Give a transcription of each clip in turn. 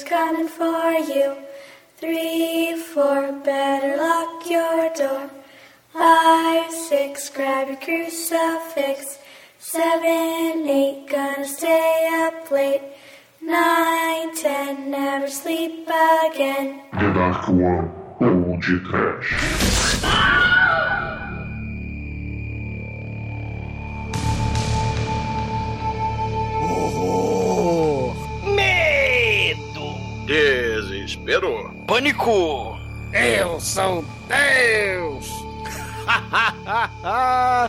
is coming for you. 3, 4, better lock your door. 5, 6, grab your crucifix. 7, 8, gonna stay up late. 9, 10, never sleep again. The Dark One, old trash. Desespero. Pânico. Eu sou Deus.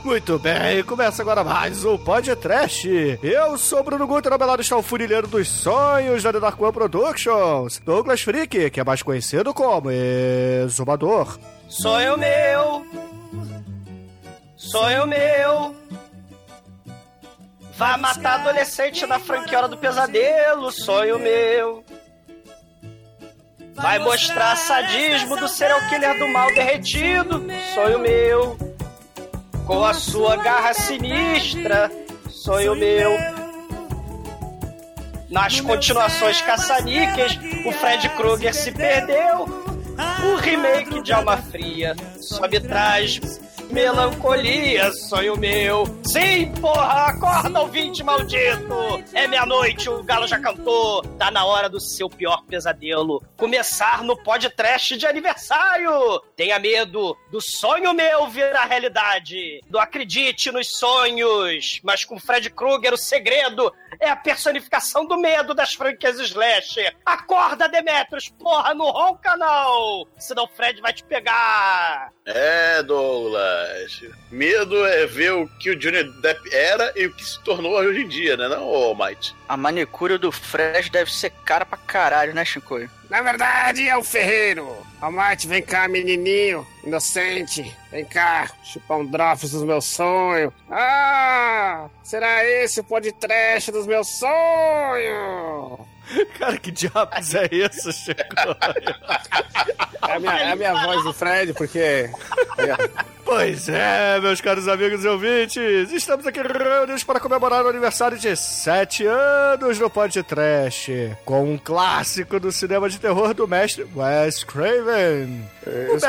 Muito bem, começa agora mais um podcast. Eu sou o Bruno Guter, novelado está o Funilheiro dos Sonhos da The Dark One Productions. Douglas Freak, que é mais conhecido como Exumador. Sou eu meu. Vai matar adolescente da franquia Hora do Pesadelo. Sou eu meu. Vai mostrar sadismo do serial killer do mal derretido, sonho meu. Com a sua garra sinistra, sonho meu. Nas continuações caça-níqueis, o Fred Krueger se perdeu. O remake de Alma Fria só me traz melancolia, sonho meu. Sim, porra, acorda, ouvinte maldito. É meia-noite, o galo já cantou. Tá na hora do seu pior pesadelo começar no podcast de aniversário. Tenha medo do sonho meu virar realidade. Não acredite nos sonhos. Mas com Fred Krueger, o segredo é a personificação do medo das franquias slasher. Acorda, Demetrius, porra, não ronca não, senão o Fred vai te pegar. É, Douglas, medo é ver o que o Johnny Depp era e o que se tornou hoje em dia, né, não, ô Mike? A manicure do Fred deve ser cara pra caralho, né, Chico? Na verdade, é o ferreiro. Ó, Mike, vem cá, menininho, inocente. Vem cá, chupar um drafts dos meus sonhos. Ah, será esse o podcast dos meus sonhos? Cara, que diabos é isso, Chico? É a minha voz do Fred, porque... Pois é, meus caros amigos e ouvintes, estamos aqui reunidos para comemorar o aniversário de 7 anos do podcast, com um clássico do cinema de terror do mestre Wes Craven.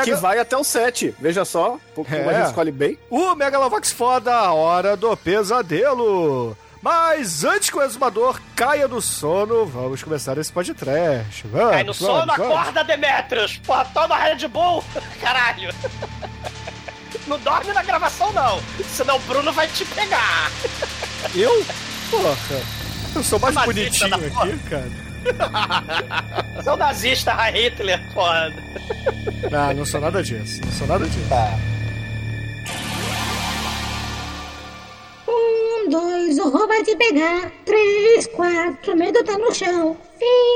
Que vai até o 7, veja só, porque a gente escolhe bem. O Megalovax foda, a Hora do Pesadelo. Mas antes que o exumador caia do sono, vamos começar esse podcast. Cai no sono, vamos. Acorda, Demetrius! Porra, toma Red Bull! Caralho! Não dorme na gravação, não! Senão o Bruno vai te pegar! Eu? Porra! Eu sou mais bonitinho aqui, cara! Sou nazista, Hitler, porra! Não sou nada disso. Não sou nada disso. Tá. 1, 2, o Rô vai te pegar. 3, 4, o medo tá no chão.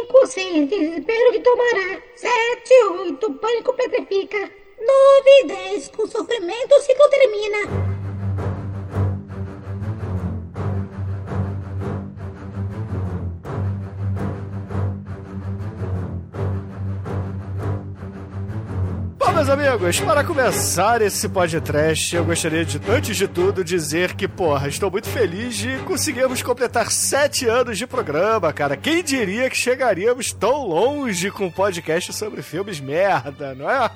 5, 6, desespero que tomará. 7, 8, pânico petrifica. 9, 10, com sofrimento o ciclo termina. Bom, meus amigos, para começar esse podcast, eu gostaria de, antes de tudo, dizer que, porra, estou muito feliz de conseguirmos completar 7 anos de programa, cara. Quem diria que chegaríamos tão longe com um podcast sobre filmes merda, não é?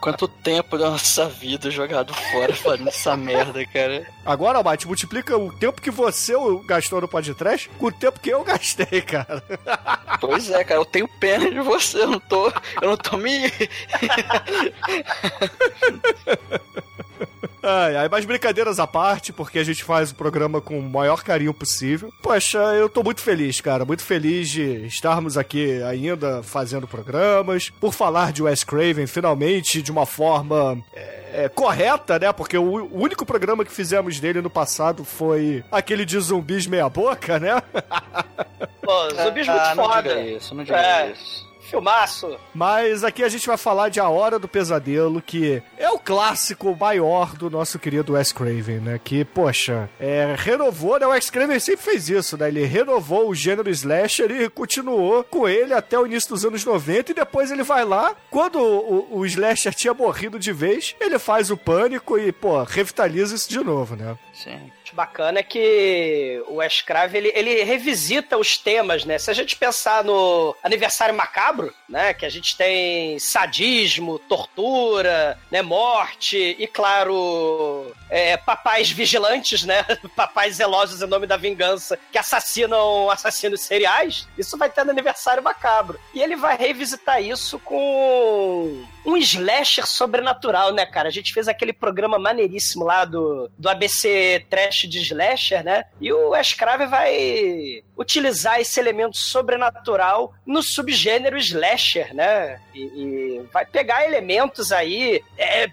Quanto tempo da nossa vida jogado fora fazendo essa merda, cara. Agora, Mate, multiplica o tempo que você gastou no podcast com o tempo que eu gastei, cara. Pois é, cara, eu tenho pena de você, eu não tô me... Ai, mas brincadeiras à parte, porque a gente faz o programa com o maior carinho possível. Poxa, eu tô muito feliz, cara. Muito feliz de estarmos aqui ainda fazendo programas. Por falar de Wes Craven, finalmente, de uma forma correta, né? Porque o único programa que fizemos dele no passado foi aquele de zumbis meia-boca, né? Pô, zumbis muito foda. Não diga isso. Filmaço. Mas aqui a gente vai falar de A Hora do Pesadelo, que é o clássico maior do nosso querido Wes Craven, né? Que, poxa, renovou, né? O Wes Craven sempre fez isso, né? Ele renovou o gênero slasher e continuou com ele até o início dos anos 90, e depois ele vai lá, quando o slasher tinha morrido de vez, ele faz o pânico e, pô, revitaliza isso de novo, né? Sim. O bacana é que o Wes Craven, ele revisita os temas, né? Se a gente pensar no Aniversário Macabro, né? Que a gente tem sadismo, tortura, né? Morte e, claro, papais vigilantes, né? Papais zelosos em nome da vingança que assassinam assassinos seriais. Isso vai ter no Aniversário Macabro. E ele vai revisitar isso com um slasher sobrenatural, né, cara? A gente fez aquele programa maneiríssimo lá do ABC Trash de Slasher, né? E o Wes Craven vai utilizar esse elemento sobrenatural no subgênero slasher, né? E vai pegar elementos aí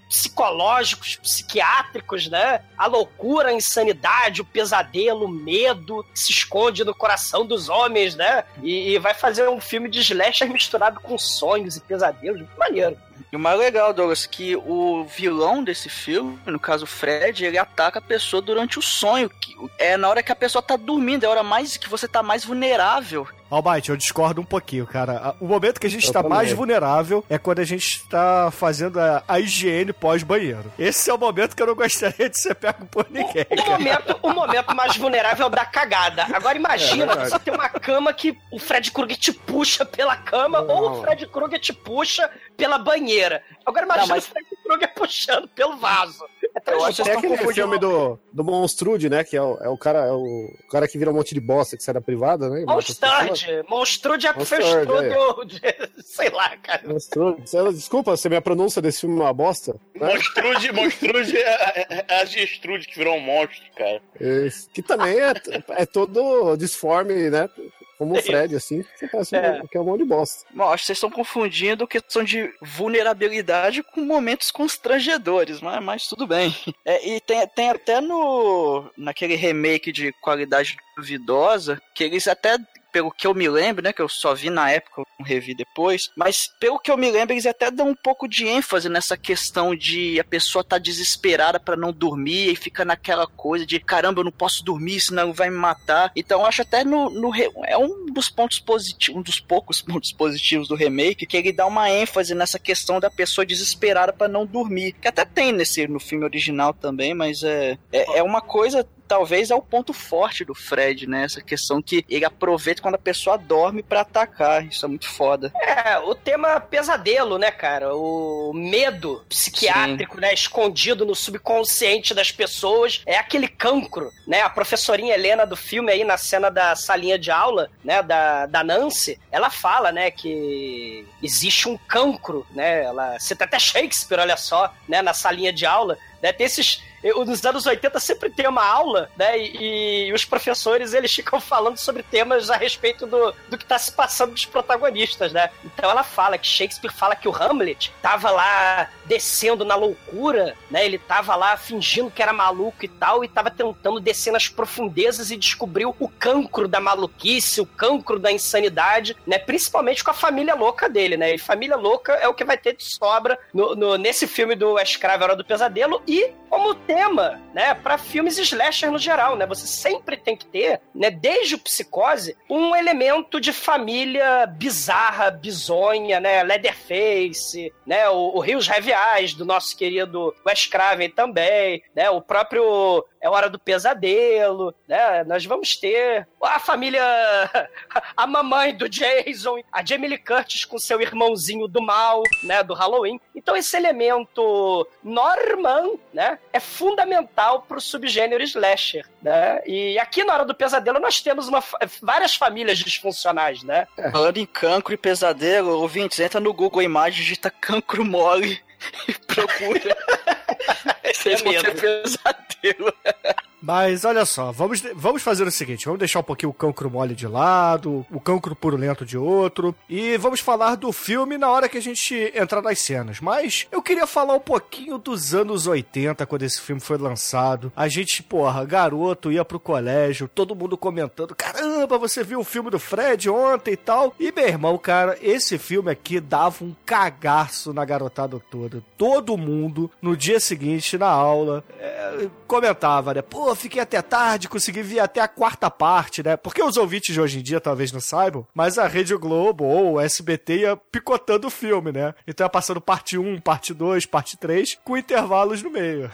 psicológicos, psiquiátricos, né? A loucura, a insanidade, o pesadelo, o medo que se esconde no coração dos homens, né? E vai fazer um filme de slasher misturado com sonhos e pesadelos. Muito maneiro. E o mais legal, Douglas, que o vilão desse filme, no caso o Fred, ele ataca a pessoa durante o sonho. Que é na hora que a pessoa tá dormindo, é a hora mais que você tá mais vulnerável. Albite, eu discordo um pouquinho, cara. O momento que a gente tá mais vulnerável é quando a gente tá fazendo a higiene pós-banheiro. Esse é o momento que eu não gostaria de ser pego por ninguém. O momento mais vulnerável é o da cagada. Agora imagina, você tem uma cama que o Fred Krueger te puxa pela cama ou o Fred Krueger te puxa pela banheira. Agora imagina o Fred Krueger puxando pelo vaso. Eu acho que é aquele filme do Monstrude, né? Que é o cara que vira um monte de bosta que sai da privada, né? Monstrude é que fez tudo. Sei lá, cara. Monstrude. Desculpa se minha pronúncia desse filme é uma bosta. Né? Monstrude é a Gestrude que virou um monstro, cara. Esse, que também é todo disforme, né? Como o Fred, assim, você parece que é um monte de bosta. Bom, acho que vocês estão confundindo questão de vulnerabilidade com momentos constrangedores, mas tudo bem. E tem até naquele remake de qualidade duvidosa, que eles até, pelo que eu me lembro, né, que eu só vi na época, eu não revi depois, mas pelo que eu me lembro, eles até dão um pouco de ênfase nessa questão de a pessoa tá desesperada pra não dormir e fica naquela coisa de, caramba, eu não posso dormir, senão vai me matar. Então eu acho até é um dos pontos positivos, um dos poucos pontos positivos do remake, que ele dá uma ênfase nessa questão da pessoa desesperada pra não dormir, que até tem no filme original também, mas é uma coisa... Talvez é o ponto forte do Fred, né? Essa questão que ele aproveita quando a pessoa dorme pra atacar. Isso é muito foda. O tema pesadelo, né, cara? O medo psiquiátrico, né? Escondido no subconsciente das pessoas. É aquele cancro, né? A professorinha Helena do filme aí, na cena da salinha de aula, né? Da Nancy, ela fala, né? Que existe um cancro, né? Ela cita até Shakespeare, olha só, né? Na salinha de aula, né? Tem esses... Nos anos 80 sempre tem uma aula, né? E os professores, eles ficam falando sobre temas a respeito do que tá se passando dos protagonistas, né? Então ela fala que Shakespeare fala que o Hamlet tava lá descendo na loucura, né? Ele tava lá fingindo que era maluco e tal, e tava tentando descer nas profundezas e descobriu o cancro da maluquice, o cancro da insanidade, né? Principalmente com a família louca dele, né? E família louca é o que vai ter de sobra nesse filme do Wes Craven, A Hora do Pesadelo, e como tema, né, pra filmes slasher no geral, né, você sempre tem que ter, né, desde o Psicose, um elemento de família bizarra, bizonha, né, Leatherface, né, o Rios Reviais, do nosso querido Wes Craven também, né, o próprio Hora do Pesadelo, né, nós vamos ter a família, a mamãe do Jason, a Jamie Lee Curtis com seu irmãozinho do mal, né, do Halloween, então esse elemento Norman, né, é fundamental pro subgênero slasher, né? E aqui na Hora do Pesadelo nós temos várias famílias disfuncionais, né? Falando em cancro e pesadelo, ouvintes, entra no Google Imagens, digita cancro mole e procura. Vocês vão ter pesadelo. Mas olha só, vamos fazer o seguinte, vamos deixar um pouquinho o cancro mole de lado, o cancro purulento de outro, e vamos falar do filme na hora que a gente entrar nas cenas. Mas eu queria falar um pouquinho dos anos 80, quando esse filme foi lançado. A gente, garoto, ia pro colégio, todo mundo comentando, caramba, você viu o filme do Fred ontem e tal? E meu irmão, cara, esse filme aqui dava um cagaço na garotada toda. Todo mundo, no dia seguinte, na aula, comentava, né, pô, pô, fiquei até tarde, consegui vir até a quarta parte, né? Porque os ouvintes de hoje em dia talvez não saibam, mas a Rede Globo ou o SBT ia picotando o filme, né? Então ia passando parte 1, parte 2, parte 3, com intervalos no meio.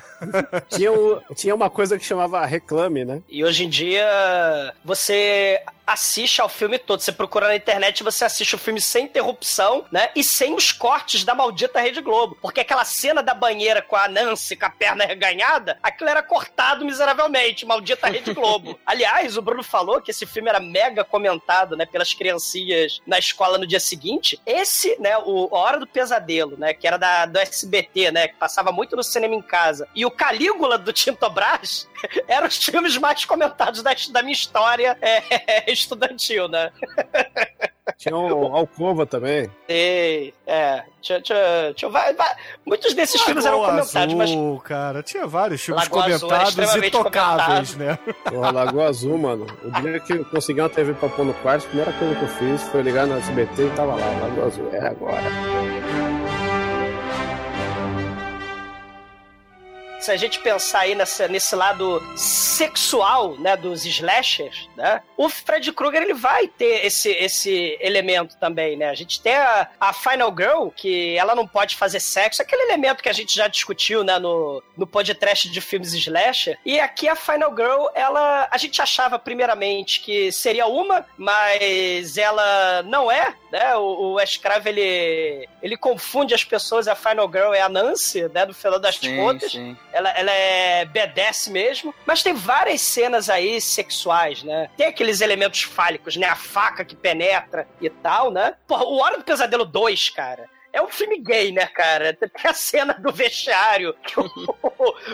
Tinha uma coisa que chamava reclame, né? E hoje em dia, você assiste ao filme todo. Você procura na internet, você assiste o filme sem interrupção, né? E sem os cortes da maldita Rede Globo. Porque aquela cena da banheira com a Nancy, com a perna reganhada, aquilo era cortado miseravelmente. Maldita Rede Globo. Aliás, o Bruno falou que esse filme era mega comentado, né? Pelas criancinhas na escola no dia seguinte. Esse, né? A Hora do Pesadelo, né? Que era do SBT, né? Que passava muito no cinema em casa. E o Calígula, do Tintobrás, eram os filmes mais comentados da minha história estudantil, né? Tinha um Alcova também. Muitos desses filmes eram comentados, Azul, mas... cara, tinha vários filmes Lagoa comentados e tocáveis, né? Porra, Lagoa Azul, mano. O dia que eu consegui uma TV pra pôr no quarto, a primeira coisa que eu fiz foi ligar no SBT e tava lá, Lagoa Azul. É agora. Se a gente pensar aí nesse lado sexual, né, dos slashers, né, o Fred Krueger, ele vai ter esse elemento também, né? A gente tem a Final Girl, que ela não pode fazer sexo, aquele elemento que a gente já discutiu, né, no podcast de filmes slasher. E aqui a Final Girl, a gente achava primeiramente que seria uma, mas ela não é, né? O escravo, ele confunde as pessoas. A Final Girl é a Nancy, né, no final das contas. Sim. Ela é badass mesmo, mas tem várias cenas aí sexuais, né? Tem aqueles elementos fálicos, né? A faca que penetra e tal, né? Porra, o Hora do Pesadelo 2, cara, é um filme gay, né, cara? Tem a cena do vestiário que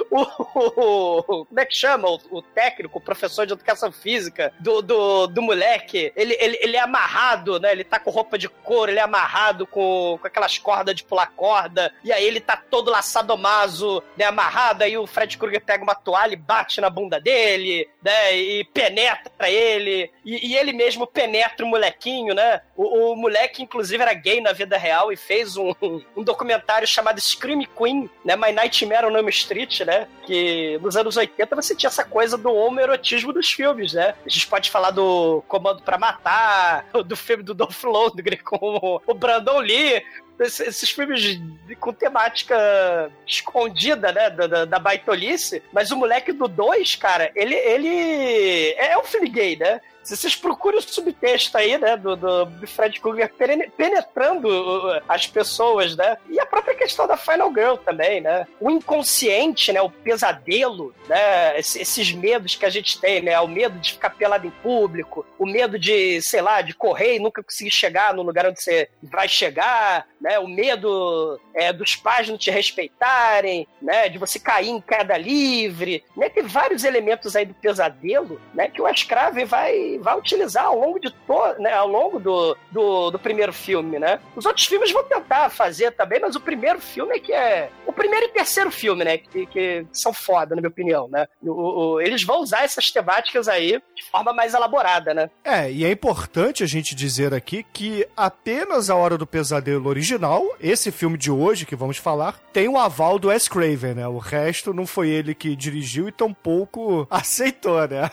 como é que chama? O técnico, o professor de educação física do moleque, ele é amarrado, né? Ele tá com roupa de couro, ele é amarrado com aquelas cordas de pular corda, e aí ele tá todo laçadomaso, né? Amarrado, aí o Fred Krueger pega uma toalha e bate na bunda dele, né? E penetra ele, e ele mesmo penetra o molequinho, né? O moleque, inclusive, era gay na vida real e fez um documentário chamado Scream Queen, né? My Nightmare on Elm Street, né? Que nos anos 80 você tinha essa coisa do homoerotismo dos filmes, né? A gente pode falar do Comando pra Matar, do filme do Dolph Lundgren com o Brandon Lee, esses filmes com temática escondida, né, da baitolice. Mas o moleque do 2, cara, ele é um filme gay, né? Se vocês procuram o subtexto aí, né, do Fred Krueger penetrando as pessoas, né? E a própria questão da Final Girl também, né? O inconsciente, né? O pesadelo, né? Esses medos que a gente tem, né? O medo de ficar pelado em público, o medo de, sei lá, de correr e nunca conseguir chegar no lugar onde você vai chegar, né? O medo dos pais não te respeitarem, né? De você cair em queda livre, né? Tem vários elementos aí do pesadelo, né? Que o escravo vai utilizar ao longo de né, ao longo do primeiro filme, né? Os outros filmes vão tentar fazer também, mas o primeiro filme é que é... O primeiro e terceiro filme, né? Que são foda, na minha opinião, né? Eles vão usar essas temáticas aí de forma mais elaborada, né? E é importante a gente dizer aqui que apenas A Hora do Pesadelo original, esse filme de hoje que vamos falar, tem o aval do Wes Craven, né? O resto não foi ele que dirigiu e tampouco aceitou, né?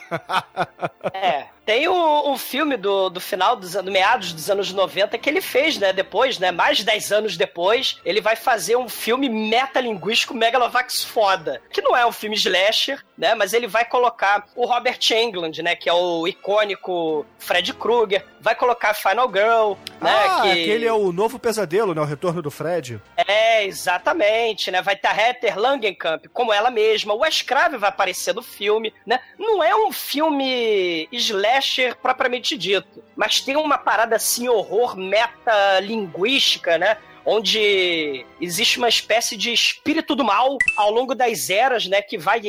Tem o filme do final, do meados dos anos 90, que ele fez, né, depois, né, mais de 10 anos depois, ele vai fazer um filme metalinguístico megalovax foda, que não é um filme slasher, né, mas ele vai colocar o Robert Englund, né, que é o icônico Fred Krueger, vai colocar a Final Girl, né, aquele é o novo pesadelo, né, o retorno do Fred. Exatamente, né, vai ter a Heather Langenkamp, como ela mesma, o Wes Craven vai aparecer no filme, né, não é um filme slasher propriamente dito, mas tem uma parada assim, horror metalinguística, né? Onde existe uma espécie de espírito do mal ao longo das eras, né? Que vai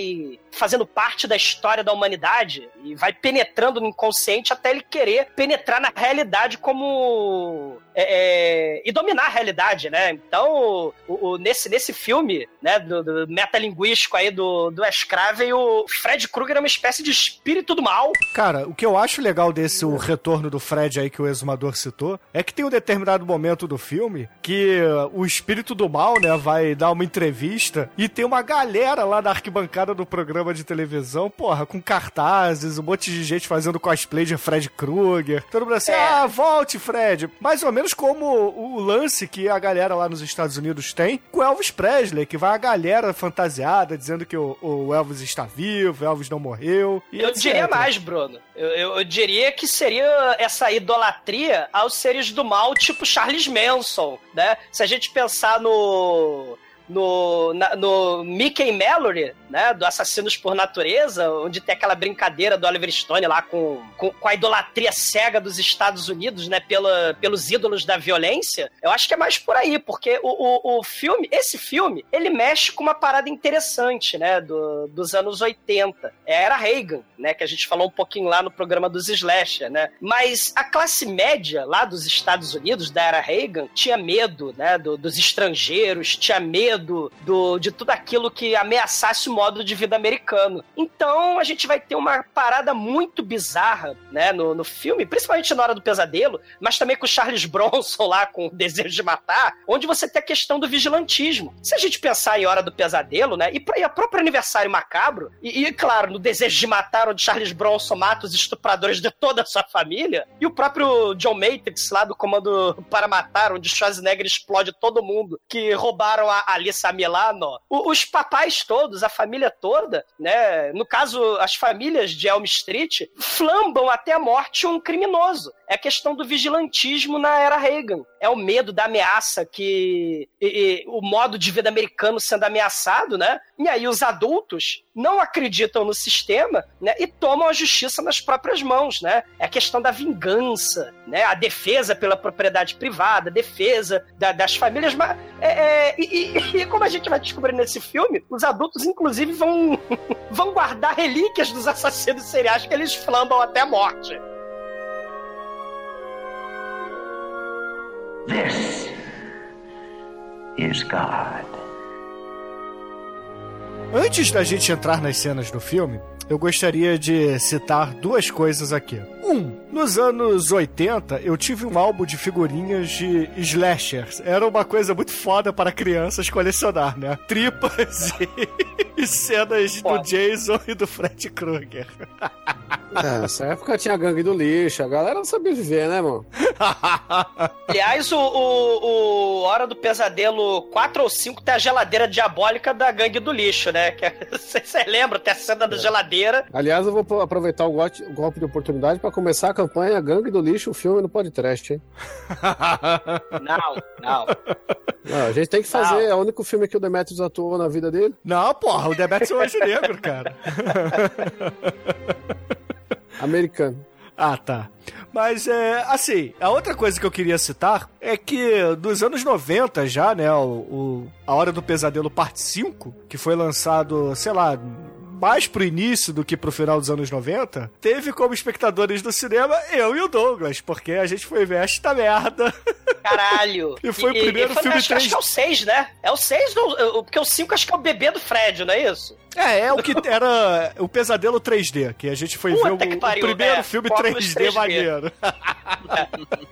fazendo parte da história da humanidade e vai penetrando no inconsciente até ele querer penetrar na realidade como... e dominar a realidade, né? Então, nesse filme, né, do metalinguístico aí do Wes Craven, o Fred Krueger é uma espécie de espírito do mal. Cara, o que eu acho legal desse o retorno do Fred aí que o Exumador citou é que tem um determinado momento do filme que que o espírito do mal, né, vai dar uma entrevista e tem uma galera lá na arquibancada do programa de televisão, porra, com cartazes, um monte de gente fazendo cosplay de Fred Krueger. Todo mundo assim, ah, volte, Fred. Mais ou menos como o lance que a galera lá nos Estados Unidos tem com Elvis Presley, que vai a galera fantasiada dizendo que o Elvis está vivo, Elvis não morreu. Eu etc. diria mais, Bruno. Eu diria que seria essa idolatria aos seres do mal, tipo Charles Manson, né? Se a gente pensar no Mickey Mallory, né, do Assassinos por Natureza, onde tem aquela brincadeira do Oliver Stone lá com a idolatria cega dos Estados Unidos, né, pelos ídolos da violência, eu acho que é mais por aí, porque o filme, esse filme, ele mexe com uma parada interessante, né, dos anos 80, era Reagan, né, que a gente falou um pouquinho lá no programa dos Slasher, né, mas a classe média lá dos Estados Unidos, da era Reagan, tinha medo, né, dos estrangeiros, tinha medo de tudo aquilo que ameaçasse o modo de vida americano. Então a gente vai ter uma parada muito bizarra, né, no filme, principalmente na Hora do Pesadelo, mas também com o Charles Bronson lá com o Desejo de Matar, onde você tem a questão do vigilantismo. Se a gente pensar em Hora do Pesadelo, né, e a próprio Aniversário Macabro, e claro, no Desejo de Matar, onde Charles Bronson mata os estupradores de toda a sua família, e o próprio John Matrix lá do Comando para Matar, onde Schwarzenegger explode todo mundo que roubaram a Alissa Milano, os papais todos, a família toda, né? No caso, as famílias de Elm Street flambam até a morte um criminoso. É a questão do vigilantismo na era Reagan. É o medo da ameaça o modo de vida americano sendo ameaçado, né? E aí os adultos não acreditam no sistema, né? E tomam a justiça nas próprias mãos, né? É a questão da vingança, né? A defesa pela propriedade privada, a defesa das famílias. Mas, e como a gente vai descobrir nesse filme, os adultos, inclusive, vão guardar relíquias dos assassinos seriais que eles flambam até a morte. This is God. Antes da gente entrar nas cenas do filme, eu gostaria de citar duas coisas aqui. Nos anos 80, eu tive um álbum de figurinhas de slashers. Era uma coisa muito foda para crianças colecionar, né? Tripas e cenas do Jason e do Fred Krueger. Nessa época tinha a gangue do lixo, a galera não sabia viver, né, mano? Aliás, o Hora do Pesadelo 4 ou 5 tem a geladeira diabólica da gangue do lixo, né? Você lembra? Tem a cena da geladeira. Aliás, eu vou aproveitar o golpe de oportunidade pra começar a campanha Gangue do Lixo, o filme no podcast, hein? Não, a gente tem que fazer, é o único filme que o Demetrius atuou na vida dele. Não, porra, o Demetrius é um anjo negro, cara. Americano. Ah, tá. Mas, assim, a outra coisa que eu queria citar é que nos anos 90 já, né, a Hora do Pesadelo Parte 5, que foi lançado, sei lá, mais pro início do que pro final dos anos 90, teve como espectadores do cinema eu e o Douglas, porque a gente foi ver esta merda. Caralho! E foi o primeiro filme 3D. Acho que é o 6, né? É o 6, porque o 5 acho que é o bebê do Fred, não é isso? É o que era o Pesadelo 3D, que a gente foi ver pariu, o primeiro filme 3D maneiro.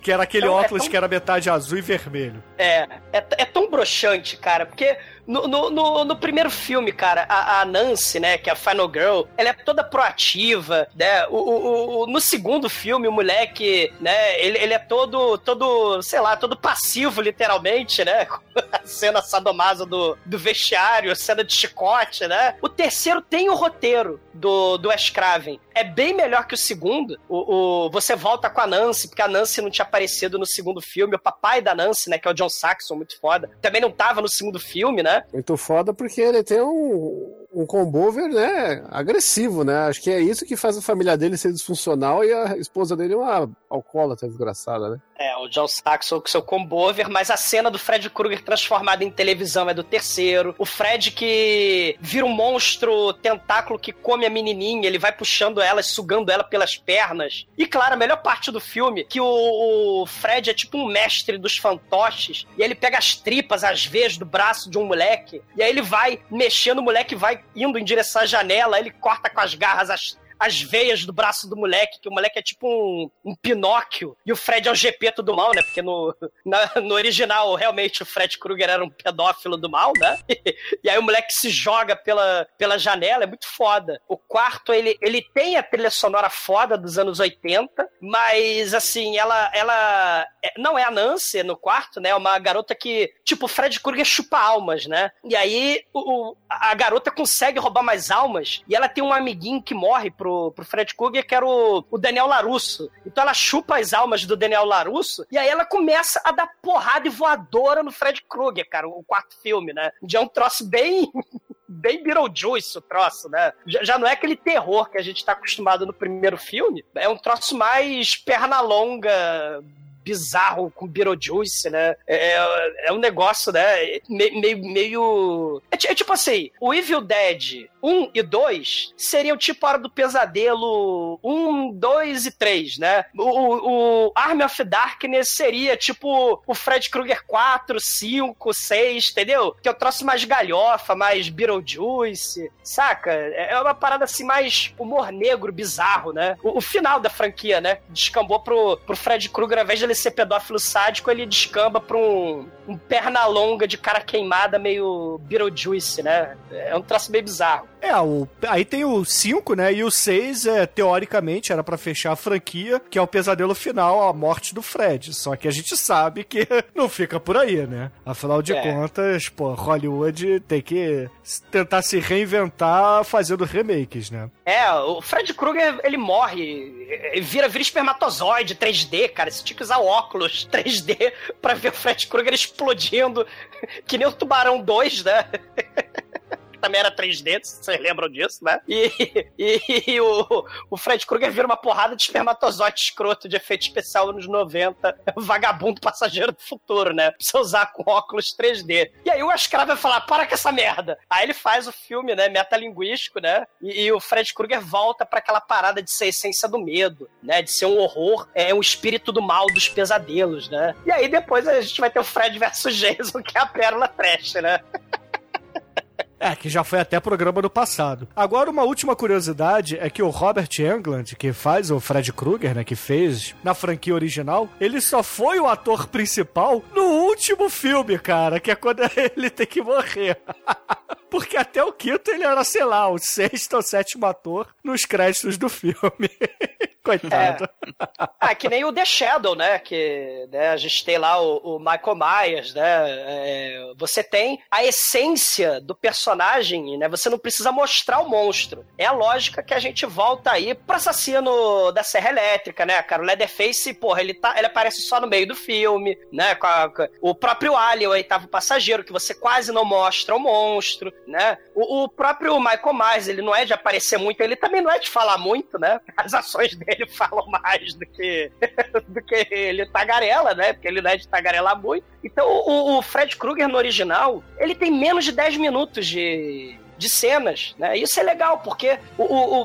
Que era aquele óculos que era metade azul e vermelho. É tão broxante, cara, porque no primeiro filme, cara, a Nancy, né, que é a Final Girl, ela é toda proativa, né, no segundo filme, o moleque, né, ele é todo, sei lá, todo passivo, literalmente, né, a cena sadomasa do vestiário, a cena de chicote, né, o terceiro tem o roteiro do Wes Craven. É bem melhor que o segundo. Você volta com a Nancy, porque a Nancy não tinha aparecido no segundo filme. O papai da Nancy, né, que é o John Saxon, muito foda, também não tava no segundo filme, né? Muito foda porque ele tem um combover, né, agressivo, né? Acho que é isso que faz a família dele ser disfuncional e a esposa dele é uma alcoólatra desgraçada, né? O John Saxon com seu combover, mas a cena do Fred Krueger transformada em televisão é do terceiro. O Fred que vira um monstro tentáculo que come a menininha, ele vai puxando ela, sugando ela pelas pernas. E claro, a melhor parte do filme, que o Fred é tipo um mestre dos fantoches, e ele pega as tripas, as veias do braço de um moleque, e aí ele vai mexendo, o moleque vai indo em direção à janela, ele corta com as garras as as veias do braço do moleque, que o moleque é tipo um Pinóquio, e o Fred é o Gepeto do mal, né? Porque no original, realmente, o Fred Krueger era um pedófilo do mal, né? E aí o moleque se joga pela janela, é muito foda. O quarto, ele tem a trilha sonora foda dos anos 80, mas, assim, ela não é a Nancy no quarto, né? É uma garota que, tipo, o Fred Krueger chupa almas, né? E aí a garota consegue roubar mais almas, e ela tem um amiguinho que morre pro Fred Krueger, que era o Daniel LaRusso. Então ela chupa as almas do Daniel LaRusso, e aí ela começa a dar porrada e voadora no Fred Krueger, cara, o quarto filme, né? Já é um troço bem Beetlejuice o troço, né? Já não é aquele terror que a gente tá acostumado no primeiro filme, é um troço mais perna longa, bizarro, com Beetlejuice, né? É um negócio, né? Meio... É tipo assim, o Evil Dead 1 e 2 seriam tipo a Hora do Pesadelo 1, 2 e 3, né? O Army of Darkness seria tipo o Fred Krueger 4, 5, 6, entendeu? Que eu trouxe mais galhofa, mais Beetlejuice, saca? É uma parada assim, mais humor negro, bizarro, né? O final da franquia, né? Descambou pro Fred Krueger, ao invés de ele ser pedófilo sádico, ele descamba pra um perna longa de cara queimada, meio Beetlejuice, né? É um traço meio bizarro. Aí tem o 5, né? E o 6, teoricamente, era pra fechar a franquia, que é o pesadelo final, a morte do Fred. Só que a gente sabe que não fica por aí, né? Afinal de contas, pô, Hollywood tem que tentar se reinventar fazendo remakes, né? O Fred Krueger, ele morre, vira espermatozoide 3D, cara. Você tinha que usar óculos 3D pra ver o Fred Krueger explodindo, que nem o Tubarão 2, né? Também era 3D, vocês lembram disso, né? E o Fred Krueger vira uma porrada de espermatozoide escroto de efeito especial anos 90, vagabundo passageiro do futuro, né? Precisa usar com óculos 3D. E aí o Ascrava vai falar, para com essa merda! Aí ele faz o filme, né, metalinguístico, né? E o Fred Krueger volta pra aquela parada de ser a essência do medo, né? De ser um horror, um espírito do mal, dos pesadelos, né? E aí depois a gente vai ter o Fred versus Jason, que é a pérola trash, né? Que já foi até programa do passado. Agora, uma última curiosidade é que o Robert Englund, que faz o Fred Krueger, né, que fez na franquia original, ele só foi o ator principal no último filme, cara, que é quando ele tem que morrer. Porque até o quinto ele era, sei lá, o sexto ou sétimo ator nos créditos do filme. Coitado. Que nem o The Shadow, né? Que, né, a gente tem lá o Michael Myers, né? Você tem a essência do personagem, né? Você não precisa mostrar o monstro. É a lógica que a gente volta aí pro assassino da Serra Elétrica, né, cara? O Leatherface, porra, ele aparece só no meio do filme, né? O próprio Alien, o Oitavo Passageiro, que você quase não mostra o monstro, né? O próprio Michael Myers, ele não é de aparecer muito, ele também não é de falar muito, né? As ações dele falam mais do que ele tagarela, né? Porque ele não é de tagarelar muito. Então, o Fred Krueger, no original, ele tem menos de 10 minutos de cenas, né? Isso é legal, porque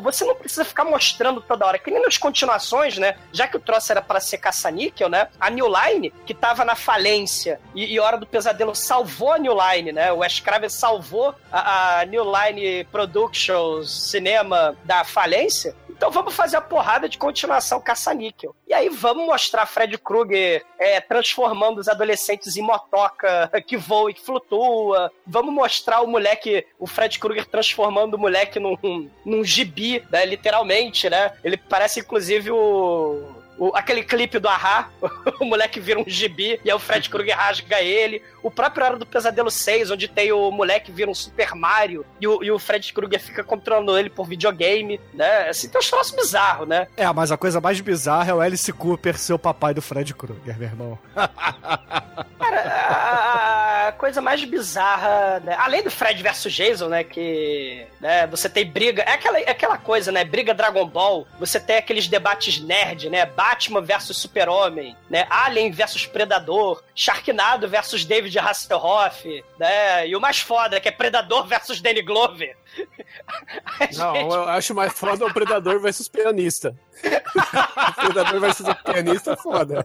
você não precisa ficar mostrando toda hora, que nem nas continuações, né? Já que o troço era pra ser caça-níquel, né? A New Line, que tava na falência, e Hora do Pesadelo salvou a New Line, né? O Wes Craven salvou a New Line Productions Cinema da falência. Então vamos fazer a porrada de continuação caça-níquel. E aí vamos mostrar Fred Krueger transformando os adolescentes em motoca que voa e que flutua. Vamos mostrar o Fred Krueger transformando o moleque num gibi, né, literalmente, né? Ele parece, inclusive, aquele clipe do Ahá, o moleque vira um gibi e aí o Fred Krueger rasga ele. O próprio Hora do Pesadelo 6, onde tem o moleque vira um Super Mario e o Fred Krueger fica controlando ele por videogame, né? Assim, tem uns troços bizarros, né? Mas a coisa mais bizarra é o Alice Cooper ser o papai do Fred Krueger, meu irmão. Cara, a coisa mais bizarra, né? Além do Fred versus Jason, né? Que, né, você tem briga, é aquela coisa, né? Briga Dragon Ball, você tem aqueles debates nerd, né? Batman versus Super-Homem, né? Alien versus Predador, Sharknado versus David Hasselhoff, né? E o mais foda, que é Predador versus Danny Glover. Não, eu acho mais foda o Predador versus Pianista. Predador versus o pianista é foda.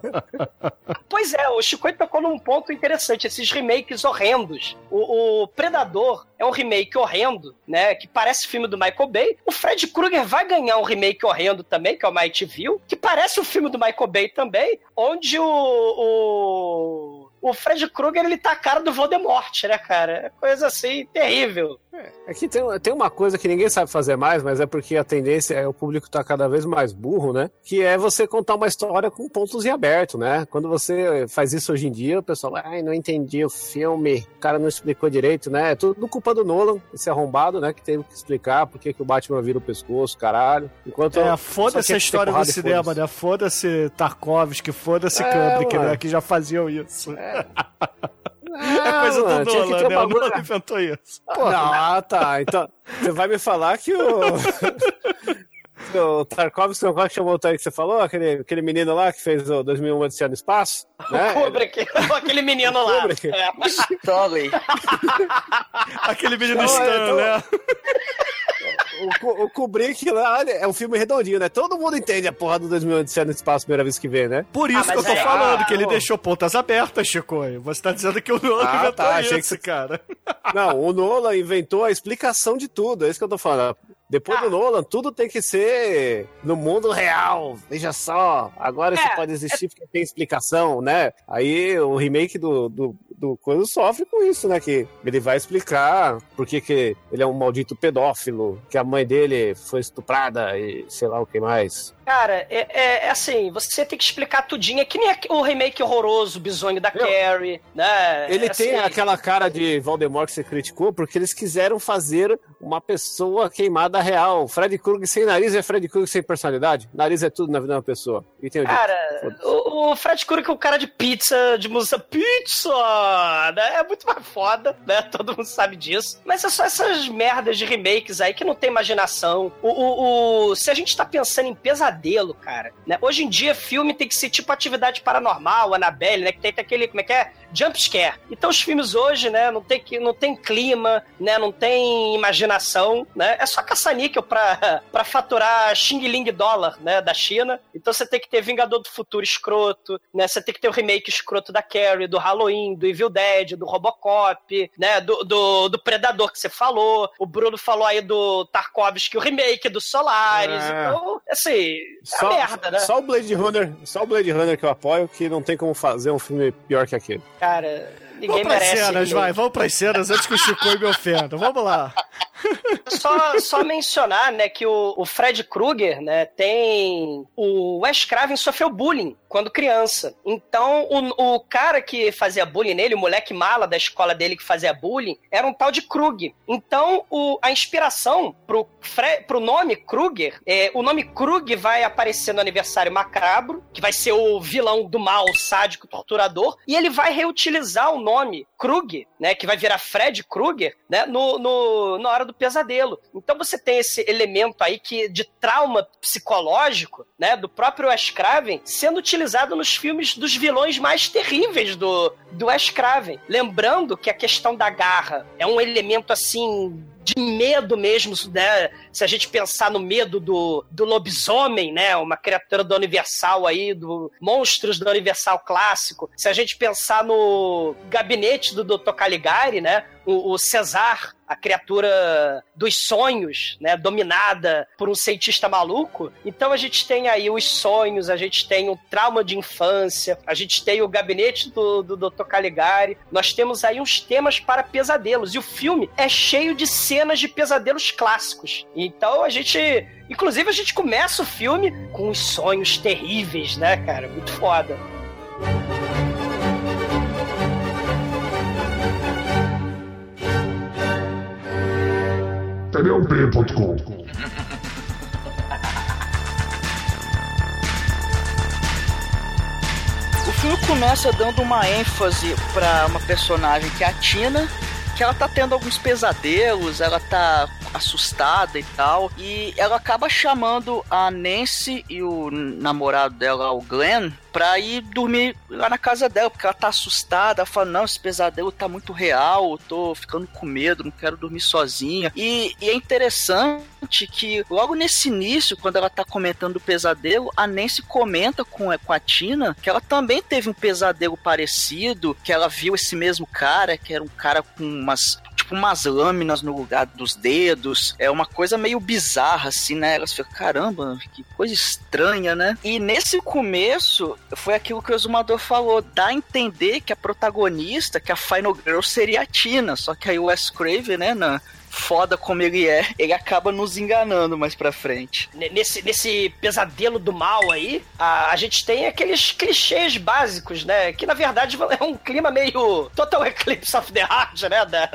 Pois é, o Chicoio tocou num ponto interessante, esses remakes horrendos. O Predador é um remake horrendo, né, que parece filme do Michael Bay. O Fred Krueger vai ganhar um remake horrendo também, que é o Mightyville, que parece o filme do Michael Bay também, onde o Fred Krueger, ele tá a cara do Voldemort, né, cara? Coisa assim, terrível. Aqui tem uma coisa que ninguém sabe fazer mais, mas é porque a tendência é o público tá cada vez mais burro, né? Que é você contar uma história com pontos em aberto, né? Quando você faz isso hoje em dia, o pessoal, não entendi o filme, o cara não explicou direito, né? É tudo culpa do Nolan, esse arrombado, né? Que teve que explicar por que o Batman vira o pescoço, caralho. Enquanto foda-se a história do cinema, foda-se. Né? Foda-se Tarkovsky, foda-se Kubrick, né? Que já faziam isso. É coisa do Nolan, né? O Nolan inventou isso. Tá. Então, você vai me falar que o Tarkovsky, qual que chamou o que você falou? Aquele menino lá que fez o 2001 Odisseia no Espaço? Né? O Kubrick, aquele menino o lá. Stanley. Aquele menino Stanley, né? O Kubrick lá, olha, é um filme redondinho, né? Todo mundo entende a porra do 2001 Odisseia no Espaço, primeira vez que vê, né? Por isso que eu tô falando, que ele deixou pontas abertas, Chicoio. Você tá dizendo que o Nolan inventou isso, cara. Não, o Nolan inventou a explicação de tudo, é isso que eu tô falando. Depois do Nolan, tudo tem que ser no mundo real. Veja só, agora isso pode existir porque tem explicação, né? Aí o remake do coisa sofre com isso, né? Que ele vai explicar por que ele é um maldito pedófilo, que a mãe dele foi estuprada e sei lá o que mais. Cara, é assim, você tem que explicar tudinho. É que nem o remake horroroso, bizonho da Carrie, né? Ele tem aquela cara de Voldemort que você criticou porque eles quiseram fazer uma pessoa queimada real. Fred Krueger sem nariz é Fred Krueger sem personalidade. Nariz é tudo na vida de uma pessoa. E tem o Fred Krueger é o cara de pizza, de música pizza, né? É muito mais foda, né? Todo mundo sabe disso. Mas é só essas merdas de remakes aí que não tem imaginação. Se a gente tá pensando em pesadelo, cara, né? Hoje em dia filme tem que ser tipo Atividade Paranormal, Annabelle, né? Que tem aquele, como é que é? Jump scare. Então os filmes hoje, né? Não tem clima, né? Não tem imaginação, né? É só caça-níquel pra faturar xing-ling dólar, né? Da China. Então você tem que ter Vingador do Futuro escroto, né? Você tem que ter o remake escroto da Carrie, do Halloween, do Evil Dead, do Robocop, né? Do Predador que você falou. O Bruno falou aí do Tarkovsky, o remake do Solaris. Então, assim... merda, né? Só o Blade Runner que eu apoio, que não tem como fazer um filme pior que aquele. Cara, ninguém merece. Vamos pras cenas antes que o Chicoio me ofenda. Vamos lá. Só mencionar, né, que o Fred Krueger, né, tem... O Wes Craven sofreu bullying quando criança. Então, o cara que fazia bullying nele, o moleque mala da escola dele que fazia bullying, era um tal de Krueger. Então, a inspiração pro nome Krueger, o nome Krueger vai aparecer no Aniversário Macabro, que vai ser o vilão do mal, o sádico, o torturador, e ele vai reutilizar o nome Krueger, né, que vai virar Fred Krueger, né, na hora do pesadelo. Então você tem esse elemento aí de trauma psicológico, né, do próprio Wes Craven sendo utilizado nos filmes dos vilões mais terríveis do Wes Craven. Lembrando que a questão da garra é um elemento assim... de medo mesmo, né? Se a gente pensar no medo do lobisomem, né? Uma criatura do Universal aí, do monstros do Universal clássico. Se a gente pensar no gabinete do Dr. Caligari, né? O César, a criatura dos sonhos, né? Dominada por um cientista maluco. Então a gente tem aí os sonhos, a gente tem o trauma de infância, a gente tem o gabinete do Dr. Caligari. Nós temos aí uns temas para pesadelos. E o filme é cheio de cenas de pesadelos clássicos. Então a gente... Inclusive a gente começa o filme com os sonhos terríveis, né, cara? Muito foda. TDOP.com O filme começa dando uma ênfase para uma personagem que é a Tina, que ela tá tendo alguns pesadelos, ela tá assustada e tal, e ela acaba chamando a Nancy e o namorado dela, o Glenn, pra ir dormir lá na casa dela, porque ela tá assustada, ela fala, não, esse pesadelo tá muito real, eu tô ficando com medo, não quero dormir sozinha. E é interessante que logo nesse início, quando ela tá comentando o pesadelo, a Nancy comenta com a Tina que ela também teve um pesadelo parecido, que ela viu esse mesmo cara, que era um cara com umas lâminas no lugar dos dedos, é uma coisa meio bizarra, assim, né? Elas ficam, caramba, que coisa estranha, né? E nesse começo, foi aquilo que o Exumador falou, dá a entender que a protagonista, que a Final Girl seria a Tina, só que aí o Wes Craven, né, foda como ele é, ele acaba nos enganando mais pra frente. Nesse pesadelo do mal aí, a gente tem aqueles clichês básicos, né? Que, na verdade, é um clima meio Total Eclipse of the Heart, né?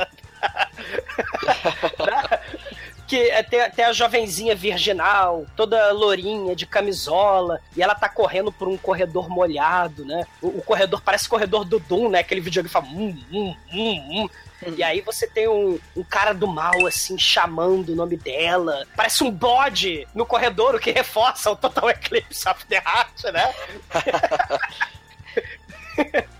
Que até a jovenzinha virginal, toda lourinha, de camisola, e ela tá correndo por um corredor molhado, né? O corredor parece o corredor do Doom, né? Aquele videogame que fala E aí você tem um cara do mal, assim, chamando o nome dela. Parece um bode no corredor, o que reforça o Total Eclipse of the Heart, né?